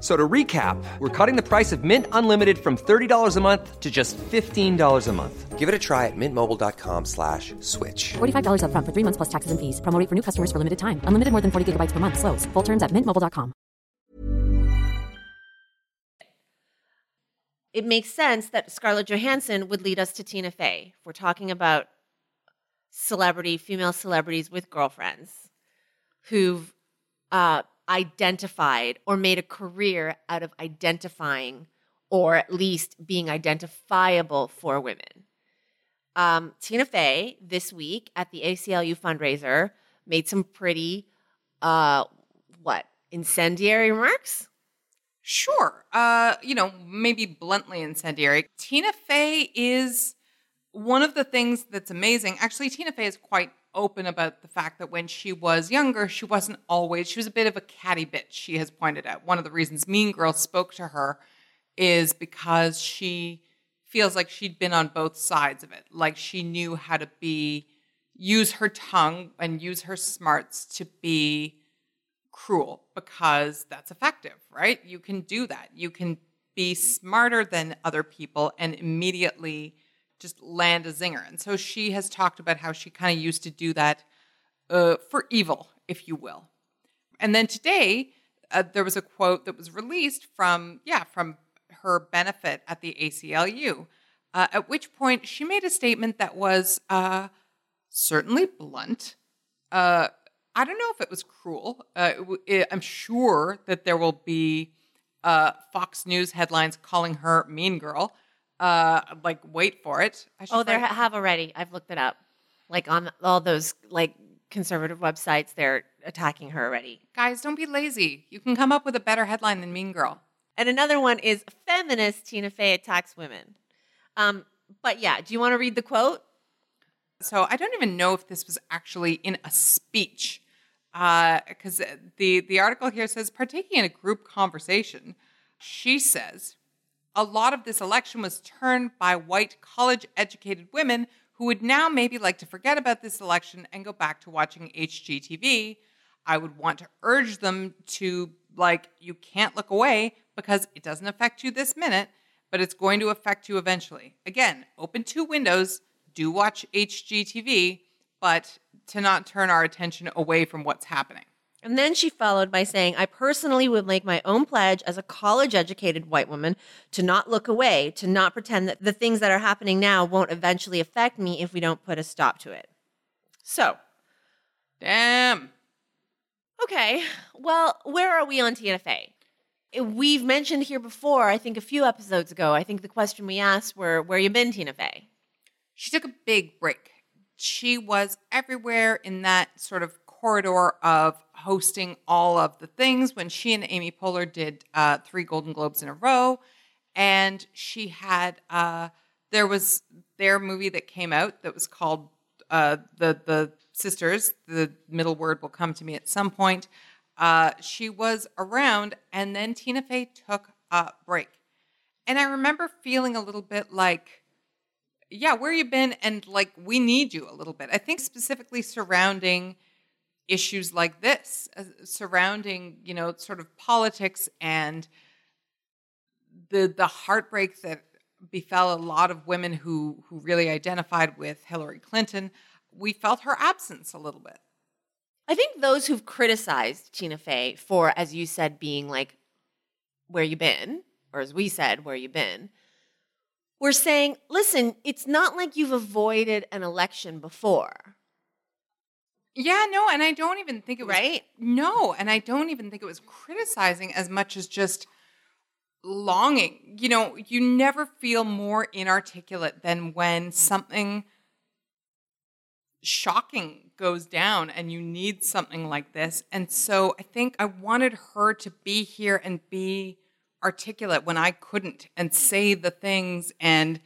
So to recap, we're cutting the price of Mint Unlimited from thirty dollars a month to just fifteen dollars a month. Give it a try at mintmobile.com slash switch. forty-five dollars up front for three months plus taxes and fees. Promo rate for new customers for limited time. Unlimited more than forty gigabytes per month. Slows full terms at mint mobile dot com. It makes sense that Scarlett Johansson would lead us to Tina Fey. We're talking about celebrity, female celebrities with girlfriends who've... Uh, identified or made a career out of identifying or at least being identifiable for women. Um, Tina Fey this week at the A C L U fundraiser made some pretty, uh, what, incendiary remarks? Sure. Uh, you know, maybe bluntly incendiary. Tina Fey is one of the things that's amazing. Actually, Tina Fey is quite open about the fact that when she was younger, she wasn't always, she was a bit of a catty bitch, she has pointed out. One of the reasons Mean Girls spoke to her is because she feels like she'd been on both sides of it. Like she knew how to be, use her tongue and use her smarts to be cruel because that's effective, right? You can do that. You can be smarter than other people and immediately just land a zinger. And so she has talked about how she kind of used to do that uh, for evil, if you will. And then today, uh, there was a quote that was released from, yeah, from her benefit at the A C L U, uh, at which point she made a statement that was uh, certainly blunt. Uh, I don't know if it was cruel. Uh, it, I'm sure that there will be uh, Fox News headlines calling her Mean Girl. Uh, like, wait for it. I oh, there ha- have already. I've looked it up. Like, on all those, like, conservative websites, they're attacking her already. Guys, don't be lazy. You can come up with a better headline than Mean Girl. And another one is, feminist Tina Fey attacks women. Um, but, yeah, do you want to read the quote? So I don't even know if this was actually in a speech. Because uh, the, the article here says, partaking in a group conversation, she says... A lot of this election was turned by white college-educated women who would now maybe like to forget about this election and go back to watching H G T V. I would want to urge them to, like, you can't look away because it doesn't affect you this minute, but it's going to affect you eventually. Again, open two windows, do watch H G T V, but to not turn our attention away from what's happening. And then she followed by saying, I personally would make my own pledge as a college-educated white woman to not look away, to not pretend that the things that are happening now won't eventually affect me if we don't put a stop to it. So. Damn. Okay. Well, where are we on Tina Fey? We've mentioned here before, I think a few episodes ago, I think the question we asked were, where you been, Tina Fey? She took a big break. She was everywhere in that sort of corridor of hosting all of the things when she and Amy Poehler did uh, three Golden Globes in a row. And she had, uh, there was their movie that came out that was called uh, the, the Sisters, the middle word will come to me at some point. Uh, she was around and then Tina Fey took a break. And I remember feeling a little bit like, yeah, where you been? And like, we need you a little bit. I think specifically surrounding issues like this uh, surrounding, you know, sort of politics and the the heartbreak that befell a lot of women who who really identified with Hillary Clinton. We felt her absence a little bit. I think those who've criticized Tina Fey for, as you said, being like, where you been? Or as we said, where you been? We're saying, listen, it's not like you've avoided an election before. Yeah, no, and I don't even think it was... Right? No, and I don't even think it was criticizing as much as just, longing. You know, you never feel more inarticulate than when something shocking goes down and you need something like this. And so I think I wanted her to be here and be articulate when I couldn't, and say the things and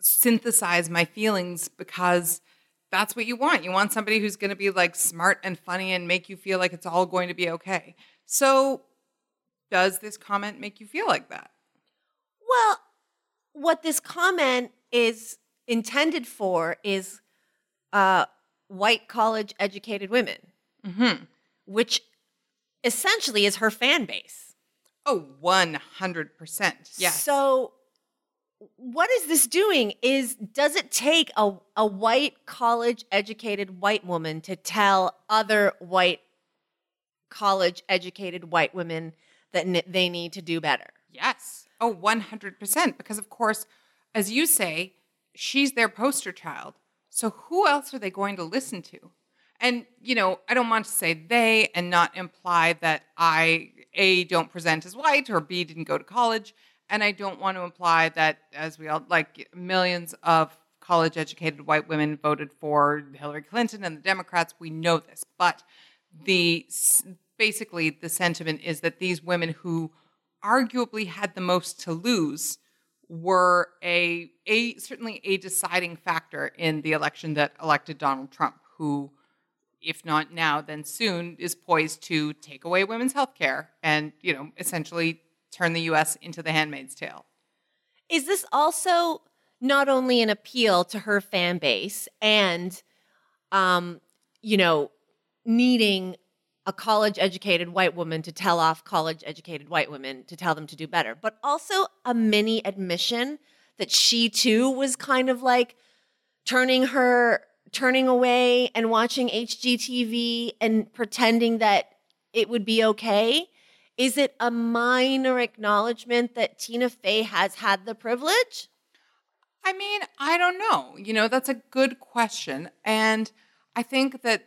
synthesize my feelings, because that's what you want. You want somebody who's going to be like smart and funny and make you feel like it's all going to be okay. So does this comment make you feel like that? Well, what this comment is intended for is uh, white college educated women, mm-hmm. which essentially is her fan base. Oh, one hundred percent. Yes. So what is this doing is, does it take a, a white college educated white woman to tell other white college educated white women that n- they need to do better? Yes. Oh, one hundred percent. Because of course, as you say, she's their poster child. So who else are they going to listen to? And, you know, I don't want to say they and not imply that I, A, don't present as white, or B, didn't go to college. And I don't want to imply that, as we all, like, millions of college-educated white women voted for Hillary Clinton and the Democrats. We know this. But the basically the sentiment is that these women who arguably had the most to lose were a, a certainly a deciding factor in the election that elected Donald Trump, who, if not now, then soon, is poised to take away women's health care and, you know, essentially turn the U S into The Handmaid's Tale. Is this also not only an appeal to her fan base and, um, you know, needing a college-educated white woman to tell off college-educated white women to tell them to do better, but also a mini admission that she, too, was kind of like turning her... turning away and watching H G T V and pretending that it would be okay? Is it a minor acknowledgement that Tina Fey has had the privilege? I mean, I don't know. You know, that's a good question. And I think that,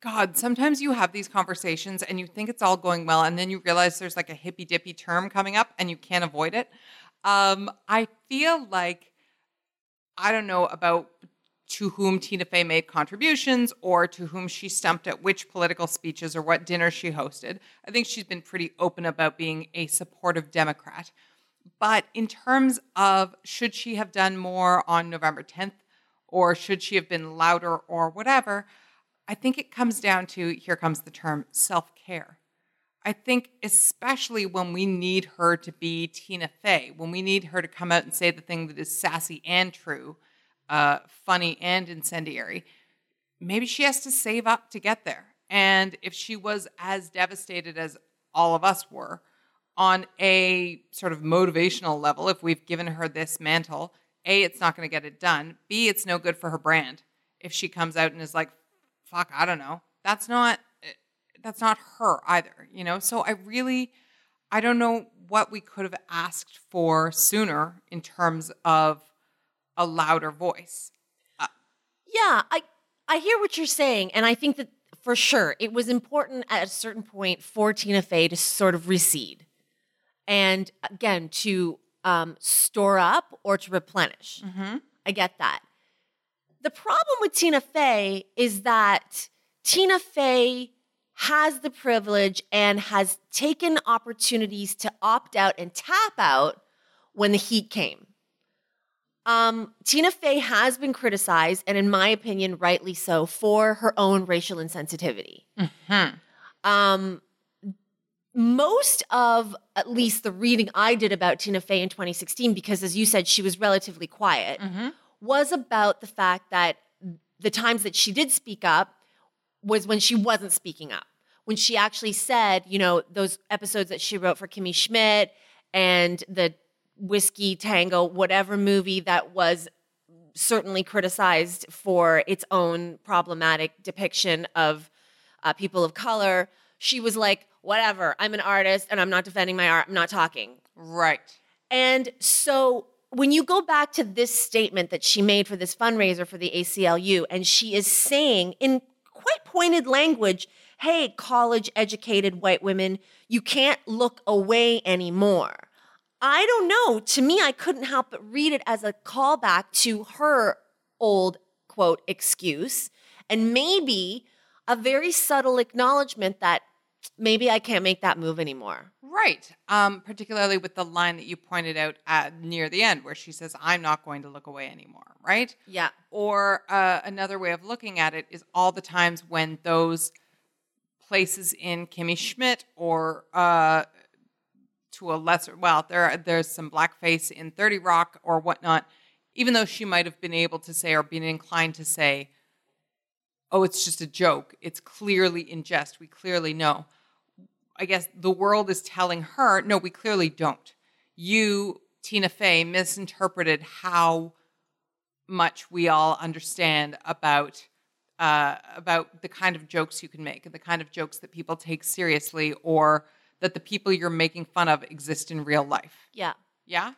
God, sometimes you have these conversations and you think it's all going well, and then you realize there's like a hippy-dippy term coming up and you can't avoid it. Um, I feel like, I don't know about to whom Tina Fey made contributions or to whom she stumped at which political speeches or what dinner she hosted. I think she's been pretty open about being a supportive Democrat. But in terms of should she have done more on November tenth or should she have been louder or whatever, I think it comes down to, here comes the term, self-care. I think especially when we need her to be Tina Fey, when we need her to come out and say the thing that is sassy and true, Uh, funny and incendiary, maybe she has to save up to get there. And if she was as devastated as all of us were on a sort of motivational level, if we've given her this mantle, A, it's not going to get it done. B, it's no good for her brand. If she comes out and is like, fuck, I don't know. That's not, that's not her either, you know? So I really, I don't know what we could have asked for sooner in terms of a louder voice. Uh, yeah, I I hear what you're saying, and I think that for sure it was important at a certain point for Tina Fey to sort of recede and, again, to um, store up or to replenish. Mm-hmm. I get that. The problem with Tina Fey is that Tina Fey has the privilege and has taken opportunities to opt out and tap out when the heat came. Um, Tina Fey has been criticized, and in my opinion, rightly so, for her own racial insensitivity. Mm-hmm. Um, most of, at least the reading I did about Tina Fey in twenty sixteen, because as you said, she was relatively quiet, mm-hmm. was about the fact that the times that she did speak up was when she wasn't speaking up. When she actually said, you know, those episodes that she wrote for Kimmy Schmidt and the Whiskey Tango, whatever movie that was certainly criticized for its own problematic depiction of uh, people of color, she was like, whatever, I'm an artist and I'm not defending my art, I'm not talking. Right. And so when you go back to this statement that she made for this fundraiser for the A C L U, and she is saying in quite pointed language, hey, college-educated white women, you can't look away anymore. I don't know. To me, I couldn't help but read it as a callback to her old, quote, excuse, and maybe a very subtle acknowledgement that maybe I can't make that move anymore. Right. Um, particularly with the line that you pointed out at, near the end where she says, I'm not going to look away anymore, right? Yeah. Or uh, another way of looking at it is all the times when those places in Kimmy Schmidt or uh, to a lesser, well, there there's some blackface in thirty Rock or whatnot, even though she might have been able to say or been inclined to say, oh, it's just a joke. It's clearly in jest. We clearly know. I guess the world is telling her, no, we clearly don't. You, Tina Fey, misinterpreted how much we all understand about uh, about the kind of jokes you can make and the kind of jokes that people take seriously or that the people you're making fun of exist in real life. Yeah. Yeah?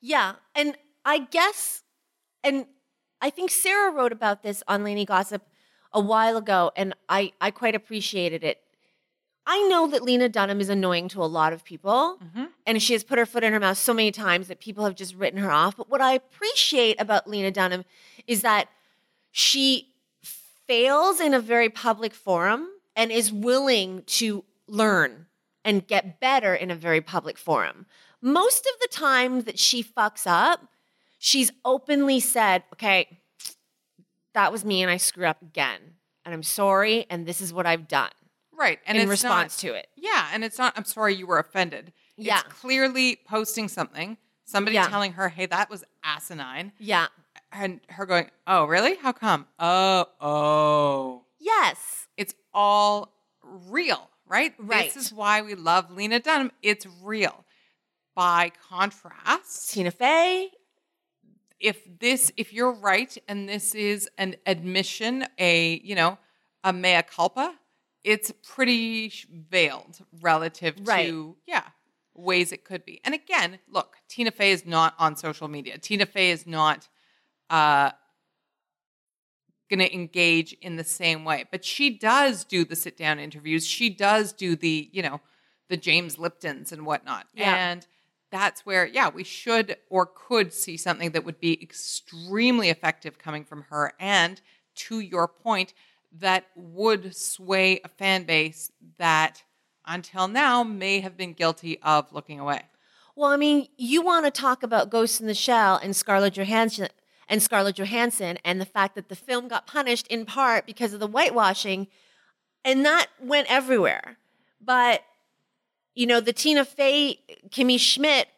Yeah. And I guess, and I think Sarah wrote about this on Lainey Gossip a while ago, and I, I quite appreciated it. I know that Lena Dunham is annoying to a lot of people, mm-hmm. and she has put her foot in her mouth so many times that people have just written her off. But what I appreciate about Lena Dunham is that she fails in a very public forum and is willing to learn and get better in a very public forum. Most of the time that she fucks up, she's openly said, okay, that was me and I screwed up again. And I'm sorry, and this is what I've done. Right. And in response to it. Yeah. And it's not, I'm sorry you were offended. Yeah. It's clearly posting something, somebody yeah. telling her, hey, that was asinine. Yeah. And her going, oh, really? How come? Oh, oh. Yes. It's all real, right? Right. This is why we love Lena Dunham. It's real. By contrast, Tina Fey. If this, if you're right, and this is an admission, a, you know, a mea culpa, it's pretty veiled relative right. to, yeah, ways it could be. And again, look, Tina Fey is not on social media. Tina Fey is not uh, going to engage in the same way. But she does do the sit-down interviews. She does do the, you know, the James Liptons and whatnot. Yeah. And that's where, yeah, we should or could see something that would be extremely effective coming from her. And to your point, that would sway a fan base that until now may have been guilty of looking away. Well, I mean, you want to talk about Ghost in the Shell and Scarlett Johansson and Scarlett Johansson and the fact that the film got punished in part because of the whitewashing, and that went everywhere. But you know, the Tina Fey, Kimmy Schmidt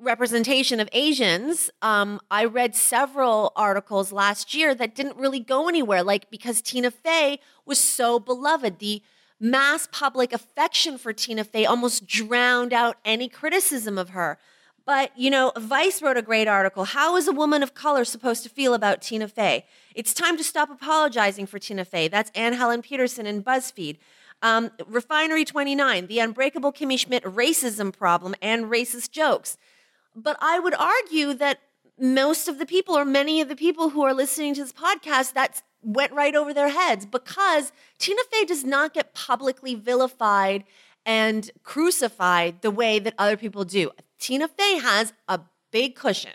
representation of Asians, um, I read several articles last year that didn't really go anywhere, like because Tina Fey was so beloved. The mass public affection for Tina Fey almost drowned out any criticism of her. But, you know, Vice wrote a great article, How is a Woman of Color Supposed to Feel About Tina Fey? It's time to stop apologizing for Tina Fey. That's Anne Helen Peterson in BuzzFeed. Um, Refinery twenty-nine, The Unbreakable Kimmy Schmidt Racism Problem and Racist Jokes. But I would argue that most of the people or many of the people who are listening to this podcast, that went right over their heads because Tina Fey does not get publicly vilified and crucified the way that other people do. Tina Fey has a big cushion.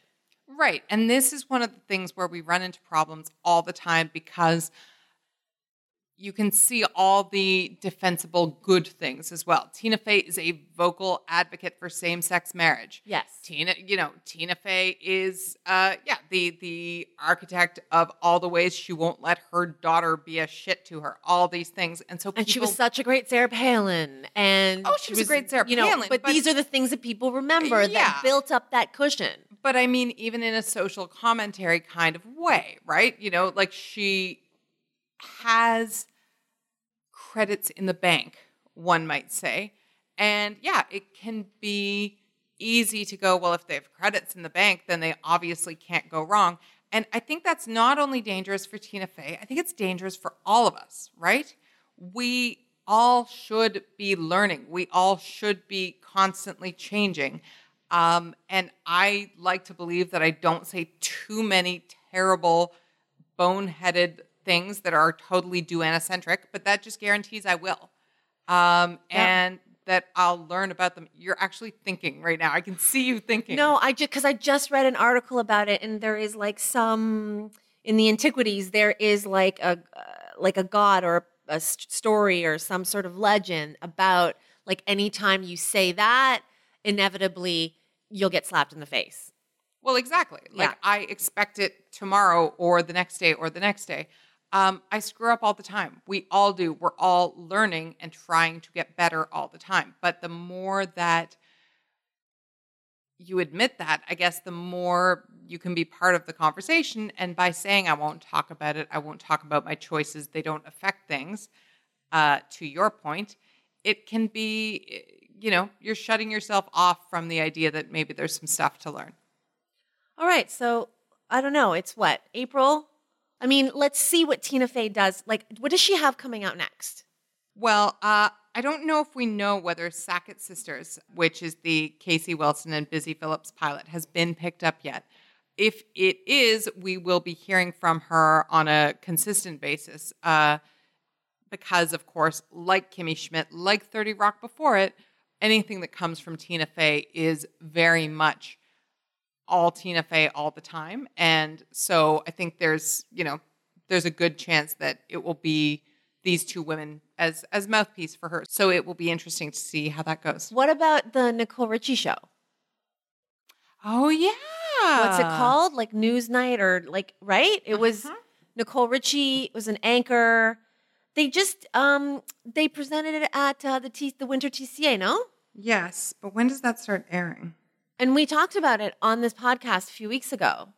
Right. And this is one of the things where we run into problems all the time because you can see all the defensible good things as well. Tina Fey is a vocal advocate for same-sex marriage. Yes. Tina, you know, Tina Fey is, uh, yeah, the the architect of all the ways she won't let her daughter be a shit to her. All these things, and so people, and she was such a great Sarah Palin, and oh, she, she was, was a great Sarah Palin. You know, but, but these are the things that people remember yeah. that built up that cushion. But I mean, even in a social commentary kind of way, right? You know, like she has credits in the bank, one might say. And yeah, it can be easy to go, well, if they have credits in the bank, then they obviously can't go wrong. And I think that's not only dangerous for Tina Fey, I think it's dangerous for all of us, right? We all should be learning. We all should be constantly changing. Um, and I like to believe that I don't say too many terrible, boneheaded things that are totally Duana-centric, but that just guarantees I will. Um, yep. And that I'll learn about them. You're actually thinking right now. I can see you thinking. No, I just because I just read an article about it, and there is like some in the antiquities. There is like a uh, like a god or a, a story or some sort of legend about like any time you say that, inevitably you'll get slapped in the face. Well, exactly. Like yeah. I expect it tomorrow or the next day or the next day. Um, I screw up all the time. We all do. We're all learning and trying to get better all the time. But the more that you admit that, I guess the more you can be part of the conversation. And by saying, I won't talk about it, I won't talk about my choices, they don't affect things, uh, to your point, it can be, you know, you're shutting yourself off from the idea that maybe there's some stuff to learn. All right. So I don't know. It's what, April? I mean, let's see what Tina Fey does. Like, what does she have coming out next? Well, uh, I don't know if we know whether Sackett Sisters, which is the Casey Wilson and Busy Philipps pilot, has been picked up yet. If it is, we will be hearing from her on a consistent basis uh, because, of course, like Kimmy Schmidt, like thirty Rock before it, anything that comes from Tina Fey is very much all Tina Fey all the time. And so I think there's, you know, there's a good chance that it will be these two women as as mouthpiece for her. So it will be interesting to see how that goes. What about the Nicole Richie show? Oh, yeah. What's it called? Like Newsnight or like, right? It uh-huh. was Nicole Richie was an anchor. They just, um, they presented it at uh, the T- the Winter T C A, no? Yes. But when does that start airing? And we talked about it on this podcast a few weeks ago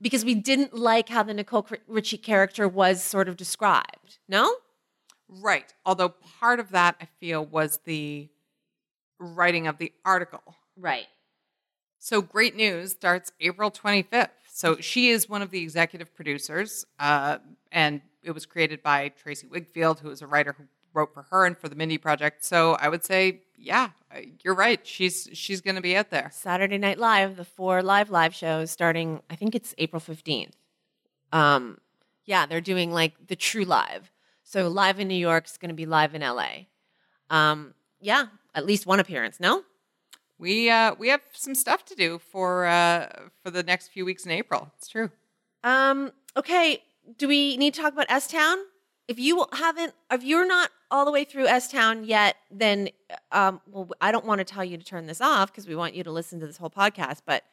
because we didn't like how the Nicole Richie character was sort of described, no? Right. Although part of that, I feel, was the writing of the article. Right. So Great News starts April twenty-fifth. So she is one of the executive producers, uh, and it was created by Tracy Wigfield, who is a writer who wrote for her and for the Mindy Project. So I would say, yeah, you're right. She's she's going to be out there. Saturday Night Live, the four live live shows starting, I think it's April fifteenth. Um, yeah, they're doing like the True Live. So Live in New York is going to be Live in L A. Um, yeah, at least one appearance, no? We uh, we have some stuff to do for uh, for the next few weeks in April. It's true. Um, okay, do we need to talk about S-Town? If you haven't, if you're not all the way through S-Town yet, then, um, well, I don't want to tell you to turn this off because we want you to listen to this whole podcast, but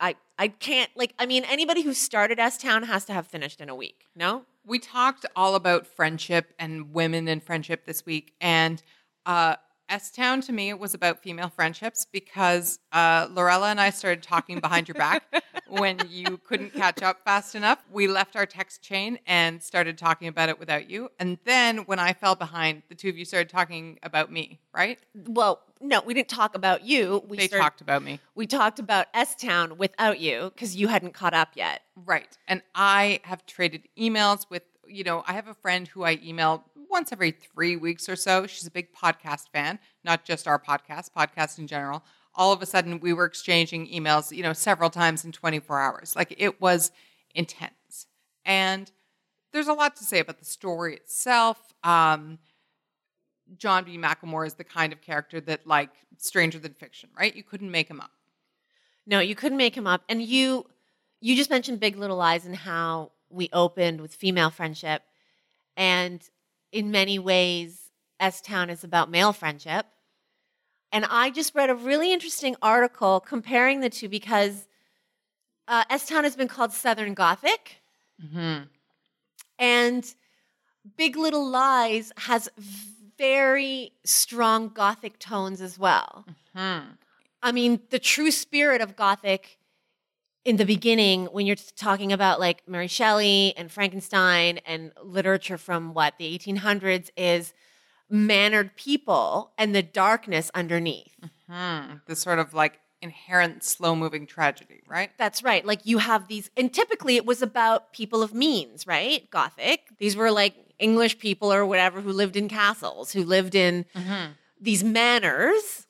I I can't, like, I mean, anybody who started S-Town has to have finished in a week, no? We talked all about friendship and women in friendship this week, and uh, S-Town, to me, it was about female friendships because uh, Lorella and I started talking behind your back when you couldn't catch up fast enough. We left our text chain and started talking about it without you. And then when I fell behind, the two of you started talking about me, right? Well, no, we didn't talk about you. We they started, talked about me. We talked about S-Town without you because you hadn't caught up yet. Right. And I have traded emails with, you know, I have a friend who I email once every three weeks or so. She's a big podcast fan, not just our podcast, podcast in general. All of a sudden, we were exchanging emails, you know, several times in twenty-four hours. Like, it was intense. And there's a lot to say about the story itself. Um, John B. McElmore is the kind of character that, like, stranger than fiction, right? You couldn't make him up. No, you couldn't make him up. And you, you just mentioned Big Little Lies and how we opened with female friendship. And in many ways, S-Town is about male friendship. And I just read a really interesting article comparing the two because uh, S-Town has been called Southern Gothic. Mm-hmm. And Big Little Lies has very strong Gothic tones as well. Mm-hmm. I mean, the true spirit of Gothic in the beginning, when you're talking about like Mary Shelley and Frankenstein and literature from what, the eighteen hundreds, is mannered people and the darkness underneath. Mm-hmm. The sort of like inherent slow-moving tragedy, right? That's right. Like you have these, and typically it was about people of means, right? Gothic. These were like English people or whatever who lived in castles, who lived in mm-hmm. these manors.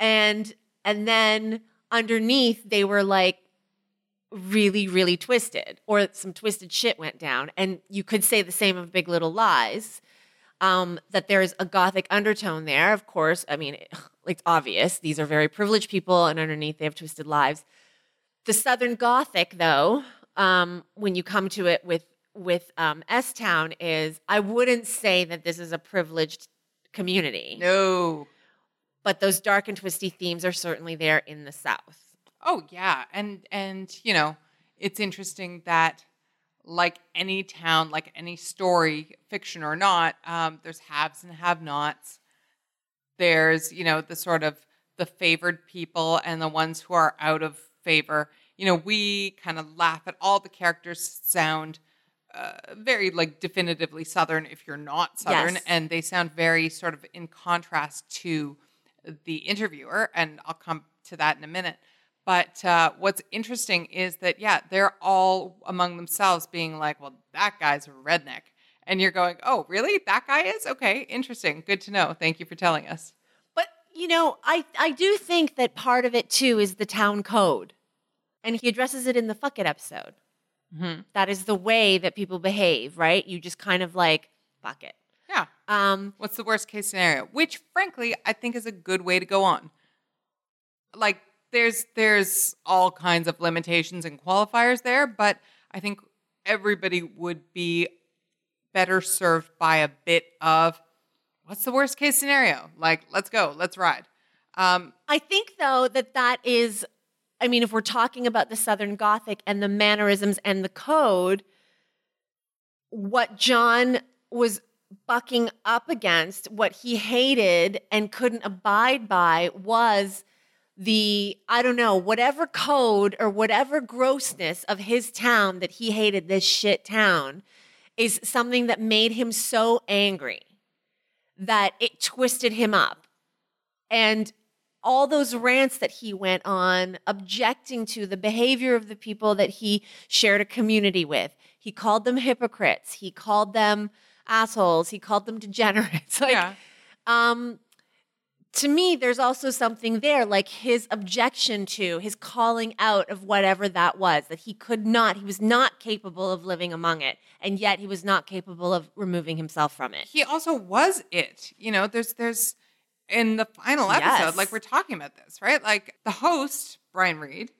And, and then underneath they were like, really, really twisted, or some twisted shit went down. And you could say the same of Big Little Lies. um, that there is a Gothic undertone there. Of course, I mean, it, it's obvious. These are very privileged people, and underneath they have twisted lives. The Southern Gothic, though, um, when you come to it with with um, S-Town, is I wouldn't say that this is a privileged community. No. But those dark and twisty themes are certainly there in the South. Oh, yeah. And, and you know, it's interesting that like any town, like any story, fiction or not, um, there's haves and have-nots. There's, you know, the sort of the favored people and the ones who are out of favor. You know, we kind of laugh at all the characters sound uh, very, like, definitively Southern if you're not Southern. Yes. And they sound very sort of in contrast to the interviewer, and I'll come to that in a minute. But uh, what's interesting is that, yeah, they're all among themselves being like, well, that guy's a redneck. And you're going, oh, really? That guy is? Okay, interesting. Good to know. Thank you for telling us. But, you know, I, I do think that part of it, too, is the town code. And he addresses it in the Fuck It episode. Mm-hmm. That is the way that people behave, right? You just kind of like, fuck it. Yeah. Um, what's the worst case scenario? Which, frankly, I think is a good way to go on. Like, There's there's all kinds of limitations and qualifiers there, but I think everybody would be better served by a bit of, what's the worst case scenario? Like, let's go, let's ride. Um, I think, though, that that is, I mean, if we're talking about the Southern Gothic and the mannerisms and the code, what John was bucking up against, what he hated and couldn't abide by was the, I don't know, whatever code or whatever grossness of his town that he hated, this shit town, is something that made him so angry that it twisted him up. And all those rants that he went on, objecting to the behavior of the people that he shared a community with. He called them hypocrites. He called them assholes. He called them degenerates. Like, yeah. um... To me, there's also something there, like his objection to, his calling out of whatever that was, that he could not, he was not capable of living among it, and yet he was not capable of removing himself from it. He also was it. You know, there's, there's in the final episode, yes. like we're talking about this, right? Like the host, Brian Reed,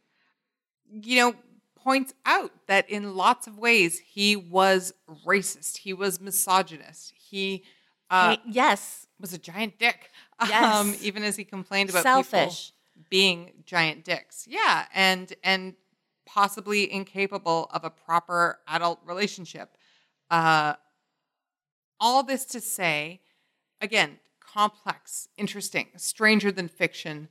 you know, points out that in lots of ways he was racist. He was misogynist. He, uh, he yes. was a giant dick. Yes. Um, even as he complained about Selfish. people being giant dicks. Yeah, and and possibly incapable of a proper adult relationship. Uh, all this to say, again, complex, interesting, stranger than fiction.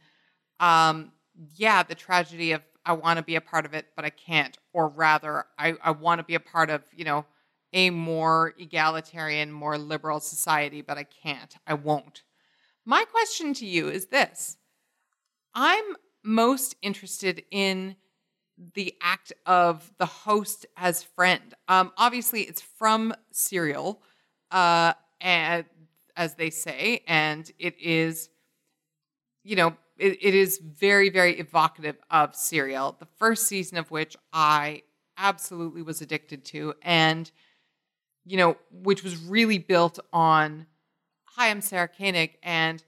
Um, yeah, the tragedy of I want to be a part of it, but I can't. Or rather, I, I want to be a part of, you know, a more egalitarian, more liberal society, but I can't. I won't. My question to you is this. I'm most interested in the act of the host as friend. Um, obviously, it's from Serial, uh, and, as they say, and it is, you know, it, it is very, very evocative of Serial, the first season of which I absolutely was addicted to, and, you know, which was really built on hi, I'm Sarah Koenig, and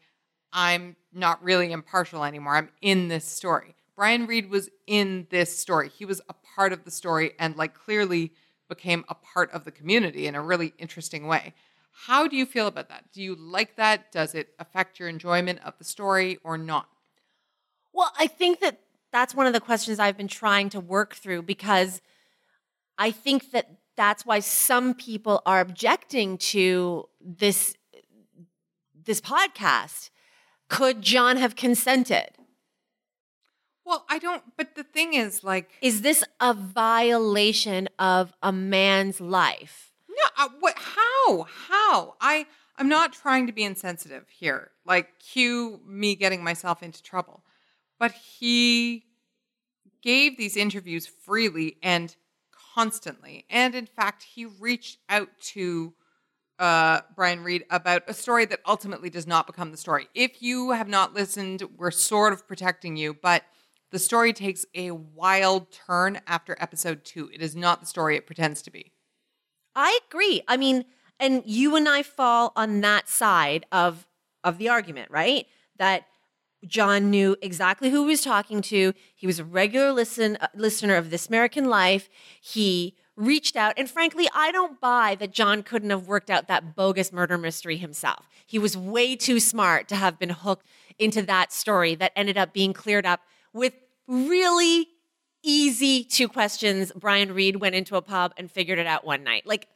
I'm not really impartial anymore. I'm in this story. Brian Reed was in this story. He was a part of the story and, like, clearly became a part of the community in a really interesting way. How do you feel about that? Do you like that? Does it affect your enjoyment of the story or not? Well, I think that that's one of the questions I've been trying to work through, because I think that that's why some people are objecting to this this podcast. Could John have consented? Well, I don't, but the thing is, like, is this a violation of a man's life? No, uh, what, how, how? I, I'm not trying to be insensitive here. Like, cue me getting myself into trouble. But he gave these interviews freely and constantly. And in fact, he reached out to Uh, Brian Reed about a story that ultimately does not become the story. If you have not listened, we're sort of protecting you, but the story takes a wild turn after episode two. It is not the story it pretends to be. I agree. I mean, And you and I fall on that side of of the argument, right? That John knew exactly who he was talking to. He was a regular listen uh, listener of This American Life. He reached out. And frankly, I don't buy that John couldn't have worked out that bogus murder mystery himself. He was way too smart to have been hooked into that story that ended up being cleared up with really easy two questions. Brian Reed went into a pub and figured it out one night. Like,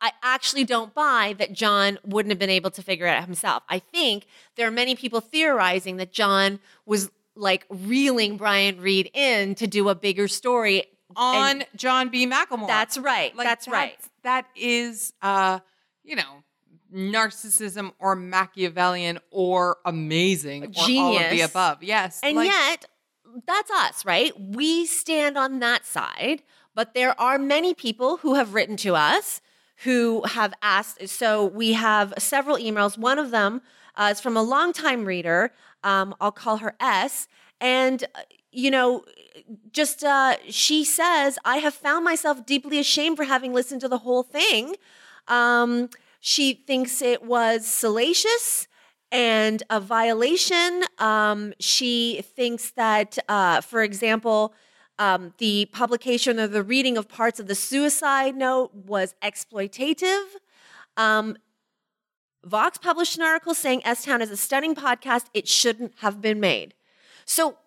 I actually don't buy that John wouldn't have been able to figure it out himself. I think there are many people theorizing that John was like reeling Brian Reed in to do a bigger story on and, John B. McElmore. That's right. Like, that's, that's right. That is, uh, you know, narcissism or Machiavellian or amazing. Genius. Or all of the above. Yes. And like, yet, that's us, right? We stand on that side. But there are many people who have written to us who have asked. So we have several emails. One of them uh, is from a longtime reader. Um, I'll call her S. And, uh, you know, just uh, she says, I have found myself deeply ashamed for having listened to the whole thing. Um, she thinks it was salacious and a violation. Um, she thinks that, uh, for example, Um, the publication or the reading of parts of the suicide note was exploitative. Um, Vox published an article saying S-Town is a stunning podcast. It shouldn't have been made. So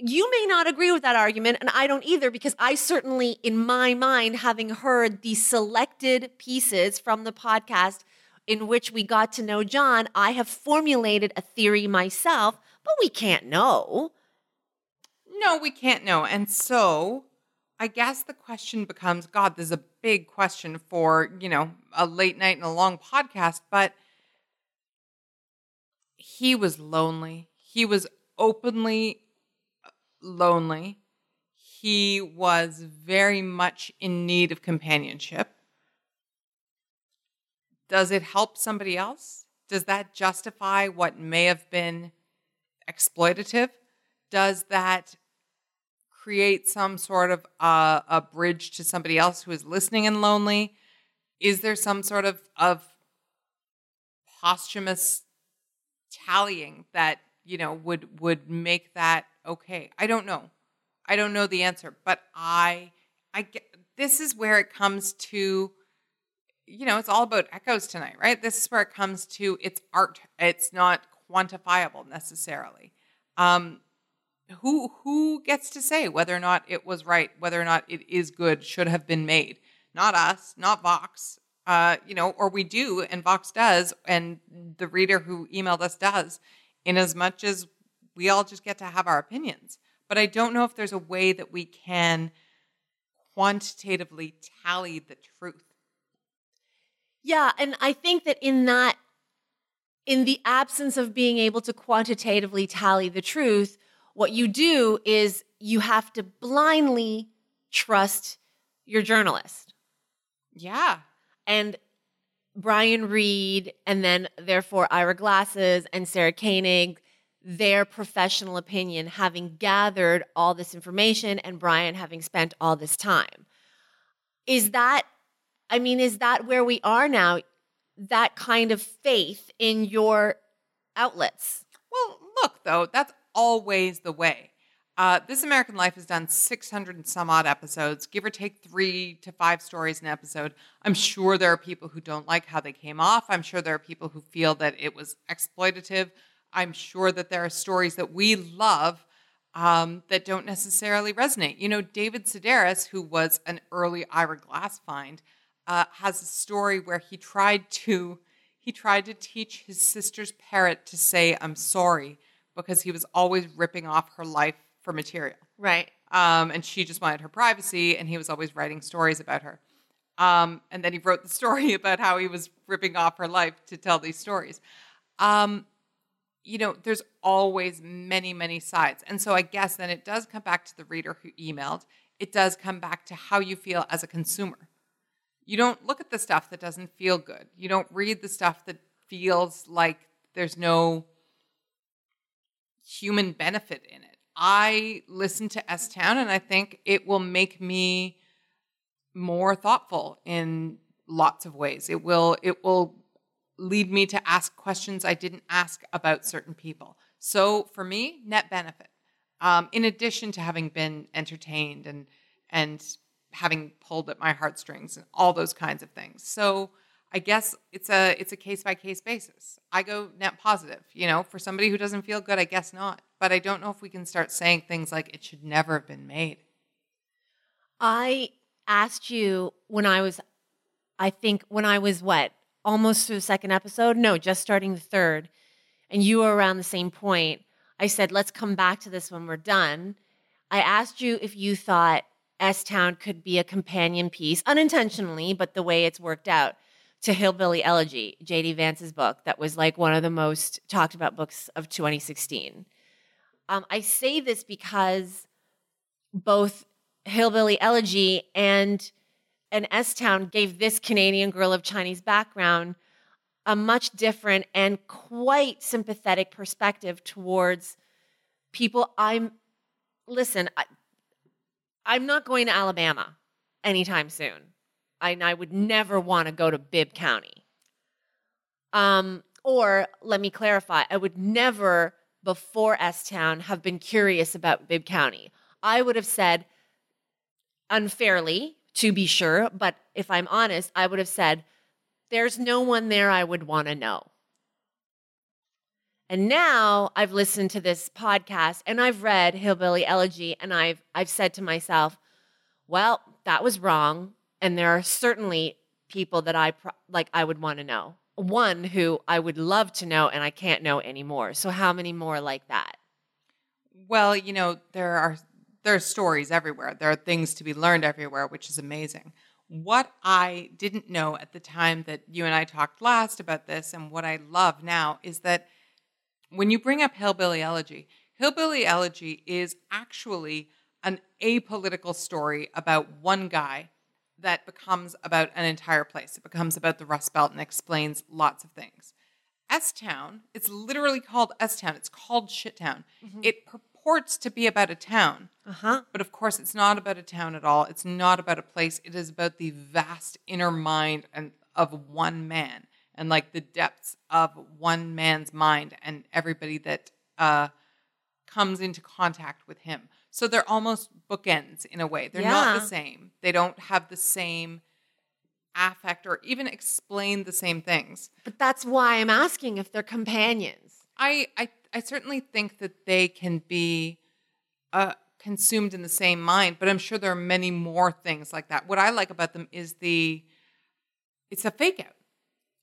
you may not agree with that argument, and I don't either, because I certainly, in my mind, having heard the selected pieces from the podcast in which we got to know John, I have formulated a theory myself, but we can't know. No, we can't know. And so I guess the question becomes, God, this is a big question for, you know, a late night and a long podcast, but he was lonely. He was openly lonely. He was very much in need of companionship. Does it help somebody else? Does that justify what may have been exploitative? Does that create some sort of uh, a bridge to somebody else who is listening and lonely? Is there some sort of, of posthumous tallying that, you know, would would make that okay? I don't know. I don't know the answer, but I I get, this is where it comes to, you know, it's all about echoes tonight, right? This is where it comes to it's art. It's not quantifiable necessarily. Um, Who who gets to say whether or not it was right, whether or not it is good, should have been made? Not us, not Vox, uh, you know, or we do, and Vox does, and the reader who emailed us does, in as much as we all just get to have our opinions. But I don't know if there's a way that we can quantitatively tally the truth. Yeah, and I think that in that, in the absence of being able to quantitatively tally the truth, what you do is you have to blindly trust your journalist. Yeah. And Brian Reed, and then therefore Ira Glass's and Sarah Koenig, their professional opinion, having gathered all this information and Brian having spent all this time. Is that, I mean, is that where we are now? That kind of faith in your outlets? Well, look, though, that's always the way. Uh, This American Life has done six hundred and some odd episodes, give or take three to five stories an episode. I'm sure there are people who don't like how they came off. I'm sure there are people who feel that it was exploitative. I'm sure that there are stories that we love um, that don't necessarily resonate. You know, David Sedaris, who was an early Ira Glass find, uh, has a story where he tried to he tried to teach his sister's parrot to say, "I'm sorry," because he was always ripping off her life for material. Right. Um, and she just wanted her privacy, and he was always writing stories about her. Um, and then he wrote the story about how he was ripping off her life to tell these stories. Um, you know, there's always many, many sides. And so I guess then it does come back to the reader who emailed. It does come back to how you feel as a consumer. You don't look at the stuff that doesn't feel good. You don't read the stuff that feels like there's no human benefit in it. I listen to S-Town and I think it will make me more thoughtful in lots of ways. It will it will lead me to ask questions I didn't ask about certain people. So for me, net benefit. Um, in addition to having been entertained and and having pulled at my heartstrings and all those kinds of things. So I guess it's a it's a case by case basis. I go net positive, you know, for somebody who doesn't feel good, I guess not. But I don't know if we can start saying things like it should never have been made. I asked you when I was, I think when I was what, almost through the second episode? No, just starting the third. And you were around the same point. I said, let's come back to this when we're done. I asked you if you thought S-Town could be a companion piece, unintentionally, but the way it's worked out, to Hillbilly Elegy, J D Vance's book that was like one of the most talked about books of twenty sixteen. Um, I say this because both Hillbilly Elegy and an S-Town gave this Canadian girl of Chinese background a much different and quite sympathetic perspective towards people. I'm, listen, I, I'm not going to Alabama anytime soon. I, and I would never want to go to Bibb County. Um, or let me clarify, I would never before S-Town have been curious about Bibb County. I would have said unfairly, to be sure, but if I'm honest, I would have said, there's no one there I would want to know. And now I've listened to this podcast and I've read Hillbilly Elegy and I've I've said to myself, well, that was wrong. And there are certainly people that I pro- like I would want to know. One who I would love to know and I can't know anymore. So how many more like that? Well, you know, there are there are stories everywhere. There are things to be learned everywhere, which is amazing. What I didn't know at the time that you and I talked last about this and what I love now is that when you bring up Hillbilly Elegy, Hillbilly Elegy is actually an apolitical story about one guy that becomes about an entire place. It becomes about the Rust Belt and explains lots of things. S-Town, it's literally called S-Town. It's called Shittown. Mm-hmm. It purports to be about a town. Uh-huh. But of course, it's not about a town at all. It's not about a place. It is about the vast inner mind and, of one man and like the depths of one man's mind and everybody that uh, comes into contact with him. So they're almost bookends in a way. They're yeah. not the same. They don't have the same affect or even explain the same things. But that's why I'm asking if they're companions. I I, I certainly think that they can be Uh, consumed in the same mind, but I'm sure there are many more things like that. What I like about them is the, it's a fake out.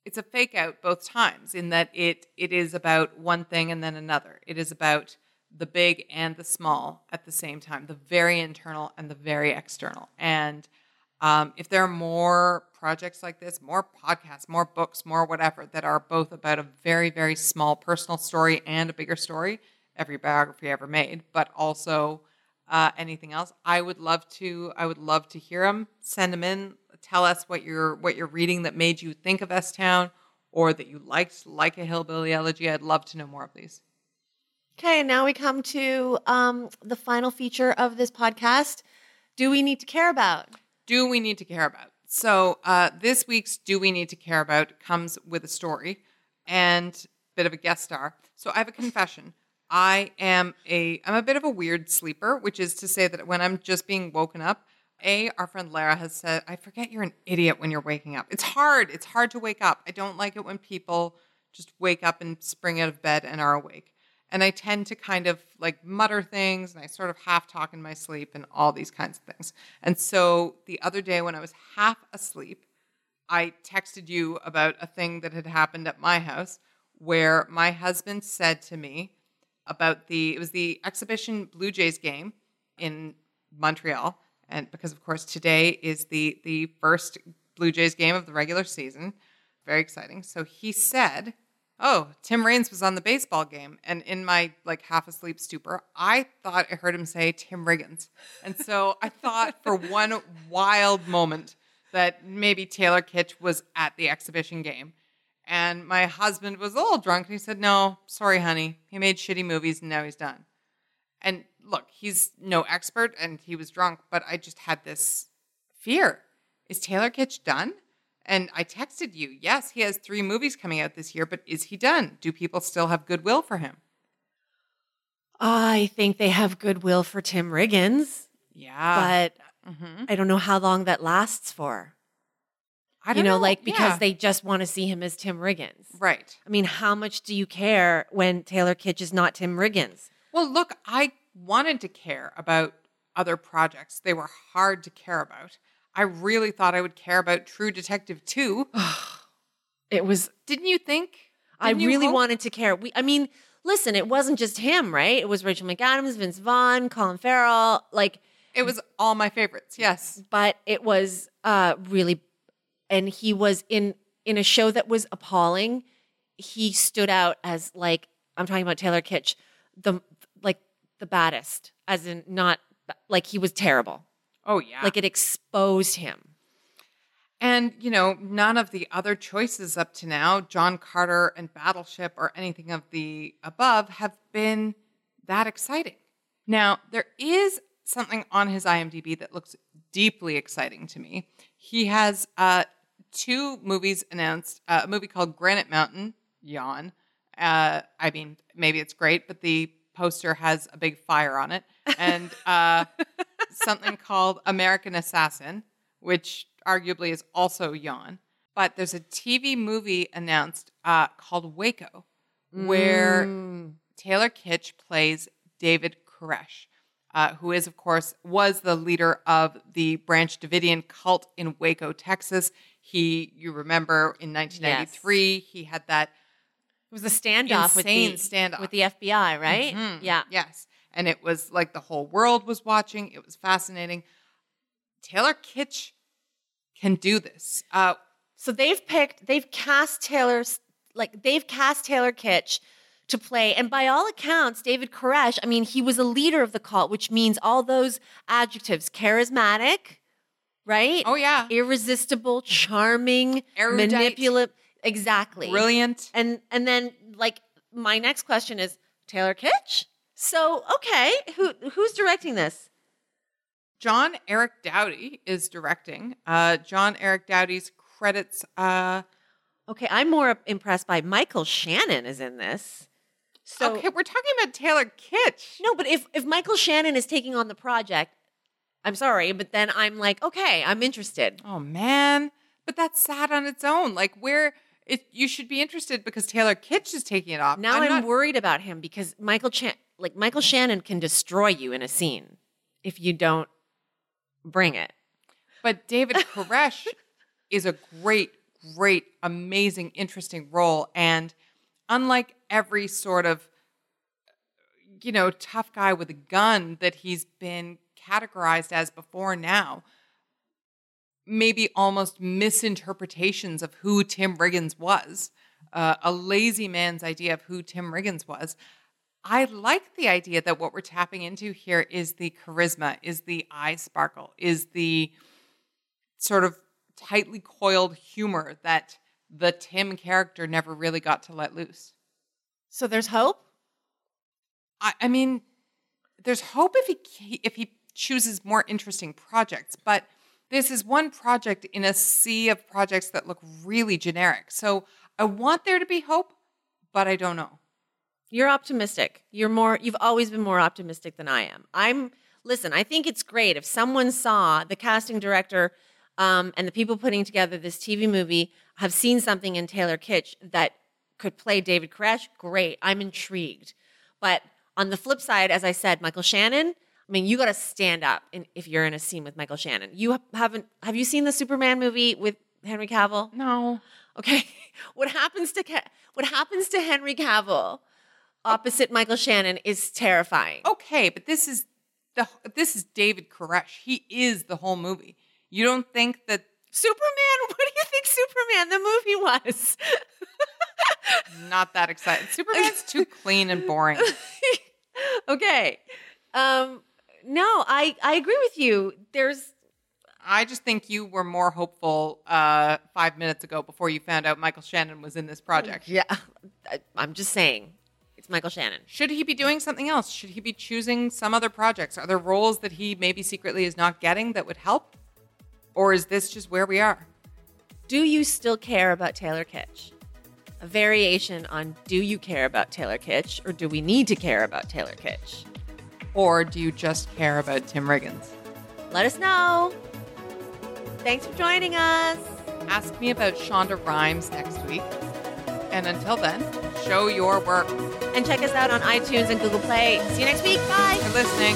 It's a fake out both times in that it it is about one thing and then another. It is about the big and the small at the same time, the very internal and the very external. And um, if there are more projects like this, more podcasts, more books, more whatever, that are both about a very, very small personal story and a bigger story, every biography ever made, but also Uh, anything else? I would love to. I would love to hear them. Send them in. Tell us what you're what you're reading that made you think of S-Town, or that you liked, like a Hillbilly Elegy. I'd love to know more of these. Okay, and now we come to um, the final feature of this podcast. Do we need to care about? Do we need to care about? So uh, this week's Do We Need to Care About comes with a story and a bit of a guest star. So I have a confession. I am a I'm a bit of a weird sleeper, which is to say that when I'm just being woken up, A, our friend Lara has said, I forget you're an idiot when you're waking up. It's hard. It's hard to wake up. I don't like it when people just wake up and spring out of bed and are awake. And I tend to kind of like mutter things and I sort of half talk in my sleep and all these kinds of things. And so the other day when I was half asleep, I texted you about a thing that had happened at my house where my husband said to me, about the, it was the exhibition Blue Jays game in Montreal. And because, of course, today is the, the first Blue Jays game of the regular season. Very exciting. So he said, oh, Tim Raines was on the baseball game. And in my, like, half-asleep stupor, I thought I heard him say Tim Riggins. And so I thought for one wild moment that maybe Taylor Kitsch was at the exhibition game. And my husband was a little drunk, and he said, no, sorry, honey. He made shitty movies, and now he's done. And look, he's no expert, and he was drunk, but I just had this fear. Is Taylor Kitsch done? And I texted you, yes, he has three movies coming out this year, but is he done? Do people still have goodwill for him? I think they have goodwill for Tim Riggins. Yeah. But mm-hmm. I don't know how long that lasts for. I don't know. You know, know. like because yeah. they just want to see him as Tim Riggins. Right. I mean, how much do you care when Taylor Kitsch is not Tim Riggins? Well, look, I wanted to care about other projects. They were hard to care about. I really thought I would care about True Detective two. It was... Didn't you think? Didn't I you really hope? wanted to care. We, I mean, listen, it wasn't just him, right? It was Rachel McAdams, Vince Vaughn, Colin Farrell. Like... It was all my favorites, yes. But it was uh, really... And he was in, in a show that was appalling. He stood out as, like... I'm talking about Taylor Kitsch. The, like, the baddest. As in not... Like, he was terrible. Oh, yeah. Like, it exposed him. And, you know, none of the other choices up to now, John Carter and Battleship or anything of the above, have been that exciting. Now, there is something on his IMDb that looks deeply exciting to me. He has uh, two movies announced, uh, a movie called Granite Mountain, yawn. Uh, I mean, maybe it's great, but the poster has a big fire on it. And... Uh, something called American Assassin, which arguably is also yawn. But there's a T V movie announced uh, called Waco, where mm. Taylor Kitsch plays David Koresh, uh, who is, of course, was the leader of the Branch Davidian cult in Waco, Texas. He, you remember, in nineteen ninety-three, yes. he had that it was a standoff with the standoff with the F B I, right? Mm-hmm. Yeah. Yes. And it was like the whole world was watching. It was fascinating. Taylor Kitsch can do this. Uh, so they've picked, they've cast Taylor's, like they've cast Taylor Kitsch to play. And by all accounts, David Koresh, I mean, he was a leader of the cult, which means all those adjectives, charismatic, right? Oh, yeah. Irresistible, charming, manipulative. Exactly. Brilliant. And and then like my next question is, Taylor Kitsch? So, okay, who who's directing this? John Eric Dowdy is directing. Uh, John Eric Dowdy's credits. Uh, okay, I'm more impressed by Michael Shannon is in this. So, okay, we're talking about Taylor Kitsch. No, but if, if Michael Shannon is taking on the project, I'm sorry, but then I'm like, okay, I'm interested. Oh, man. But that's sad on its own. Like, where... It, you should be interested because Taylor Kitsch is taking it off. Now I'm, I'm not... worried about him because Michael Chan- like Michael Shannon can destroy you in a scene if you don't bring it. But David Koresh is a great, great, amazing, interesting role. And unlike every sort of, you know, tough guy with a gun that he's been categorized as before now, maybe almost misinterpretations of who Tim Riggins was, uh, a lazy man's idea of who Tim Riggins was. I like the idea that what we're tapping into here is the charisma, is the eye sparkle, is the sort of tightly coiled humor that the Tim character never really got to let loose. So there's hope? I, I mean, there's hope if he if he chooses more interesting projects, but this is one project in a sea of projects that look really generic. So I want there to be hope, but I don't know. You're optimistic. You're more, you've always been more optimistic than I am. I'm, listen, I think it's great if someone saw the casting director um, and the people putting together this T V movie have seen something in Taylor Kitsch that could play David Koresh. Great. I'm intrigued. But on the flip side, as I said, Michael Shannon, I mean, you got to stand up in, if you're in a scene with Michael Shannon. You haven't, have you seen the Superman movie with Henry Cavill? No. Okay. What happens to what happens to Henry Cavill opposite Michael Shannon is terrifying. Okay, but this is the this is David Koresh. He is the whole movie. You don't think that Superman? What do you think Superman the movie was? Not that excited. Superman's too clean and boring. Okay. Um, no, I, I agree with you. There's, I just think you were more hopeful uh, five minutes ago before you found out Michael Shannon was in this project. Yeah, I, I'm just saying, it's Michael Shannon. Should he be doing something else? Should he be choosing some other projects? Are there roles that he maybe secretly is not getting that would help? Or is this just where we are? Do You Still Care About Taylor Kitsch? A variation on Do You Care About Taylor Kitsch, or Do We Need to Care About Taylor Kitsch? Or do you just care about Tim Riggins? Let us know. Thanks for joining us. Ask me about Shonda Rhimes next week. And until then, show your work. And check us out on iTunes and Google Play. See you next week. Bye. For listening.